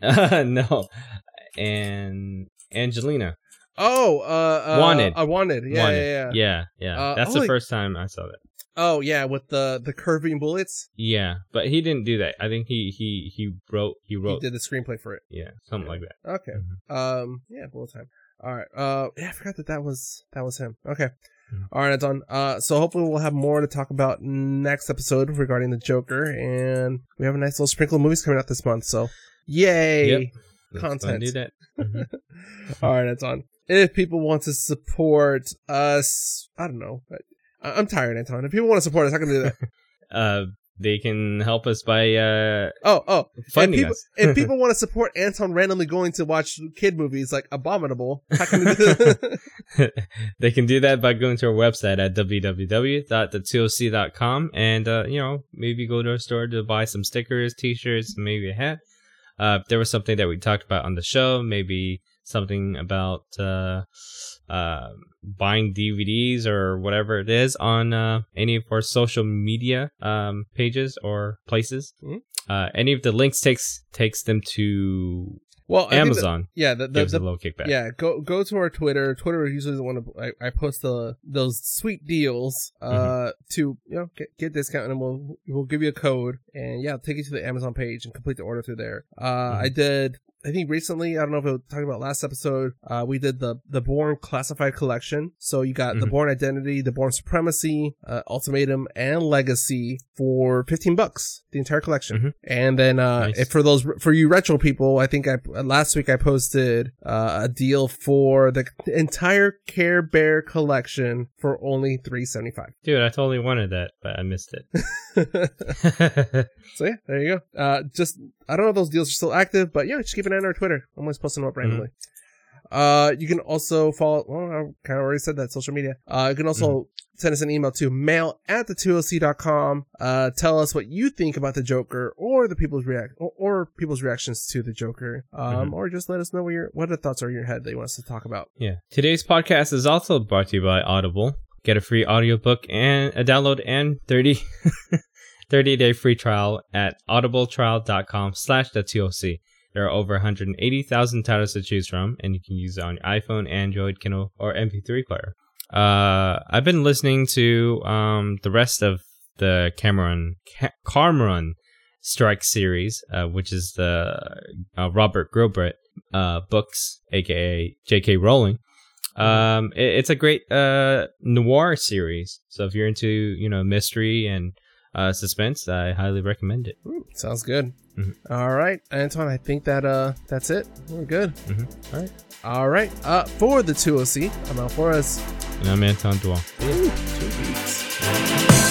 uh, no, and Angelina. Oh, uh, uh, Wanted. I uh, Wanted. Yeah, Wanted. yeah, yeah, yeah, yeah. Uh, That's oh, the first time I saw that. Oh yeah, with the, the curving bullets. Yeah, but he didn't do that. I think he he he wrote he wrote he did the screenplay for it. Yeah, something yeah. like that. Okay. Mm-hmm. Um. Yeah. Full time. All right. Uh. Yeah. I forgot that that was that was him. Okay. Mm-hmm. All right. It's on. Uh. So hopefully we'll have more to talk about next episode regarding the Joker, and we have a nice little sprinkle of movies coming out this month. So, yay! Yep. Content. Do that. Mm-hmm. All right. It's on. If people want to support us, I don't know. I, I'm tired, Anton. If people want to support us, how can they do that? uh, they can help us by uh, oh oh funding and people, us. If people want to support Anton randomly going to watch kid movies like Abominable, how can they, do they can do that by going to our website at w w w dot the t l c dot com and uh, you know, maybe go to our store to buy some stickers, t-shirts, maybe a hat. Uh, if there was something that we talked about on the show, maybe something about uh, uh, buying D V Ds or whatever it is on uh, any of our social media um, pages or places. Mm-hmm. Uh, any of the links takes takes them to well, Amazon. The, yeah, the, the, gives the, a little kickback. Yeah, go go to our Twitter. Twitter is usually the one I, I post the those sweet deals uh, mm-hmm. to you know get, get discount, and we'll we'll give you a code, and yeah, I'll take you to the Amazon page and complete the order through there. Uh, mm-hmm. I did. I think recently, I don't know if we were talking about last episode, uh, we did the, the Bourne Classified Collection. So you got mm-hmm. the Bourne Identity, the Bourne Supremacy, uh, Ultimatum, and Legacy for fifteen bucks, the entire collection. Mm-hmm. And then, uh, nice. if for those, for you retro people, I think I, last week I posted, uh, a deal for the entire Care Bear collection for only three seventy-five. Dude, I totally wanted that, but I missed it. So yeah, there you go. Uh, just, I don't know if those deals are still active, but yeah, just keep an eye on our Twitter. I'm always posting them up randomly. Mm-hmm. Uh, you can also follow, well, I kind of already said that, social media. Uh, you can also mm-hmm. send us an email to mail at the two l c dot com. Uh, tell us what you think about the Joker or the people's react, or, or people's reactions to the Joker. Um, mm-hmm. or just let us know what your, what the thoughts are in your head that you want us to talk about. Yeah. Today's podcast is also brought to you by Audible. Get a free audiobook and a download and thirty, thirty day free trial at audible trial dot com slash the T L C. There are over one hundred eighty thousand titles to choose from, and you can use it on your iPhone, Android, Kindle, or M P three player. Uh, I've been listening to um, the rest of the Cameron Ca- Cormoran Strike series, uh, which is the uh, Robert Gilbert uh, books, aka J K Rowling. Um, it, it's a great uh, noir series, so if you're into you know mystery and Uh, suspense, I highly recommend it. Ooh, sounds good. Mm-hmm. All right, Antoine, I think that uh, that's it. We're good. Mm-hmm. All right. All right. Uh, for the two L C, I'm Al Flores. And I'm Antoine Duan. Two weeks.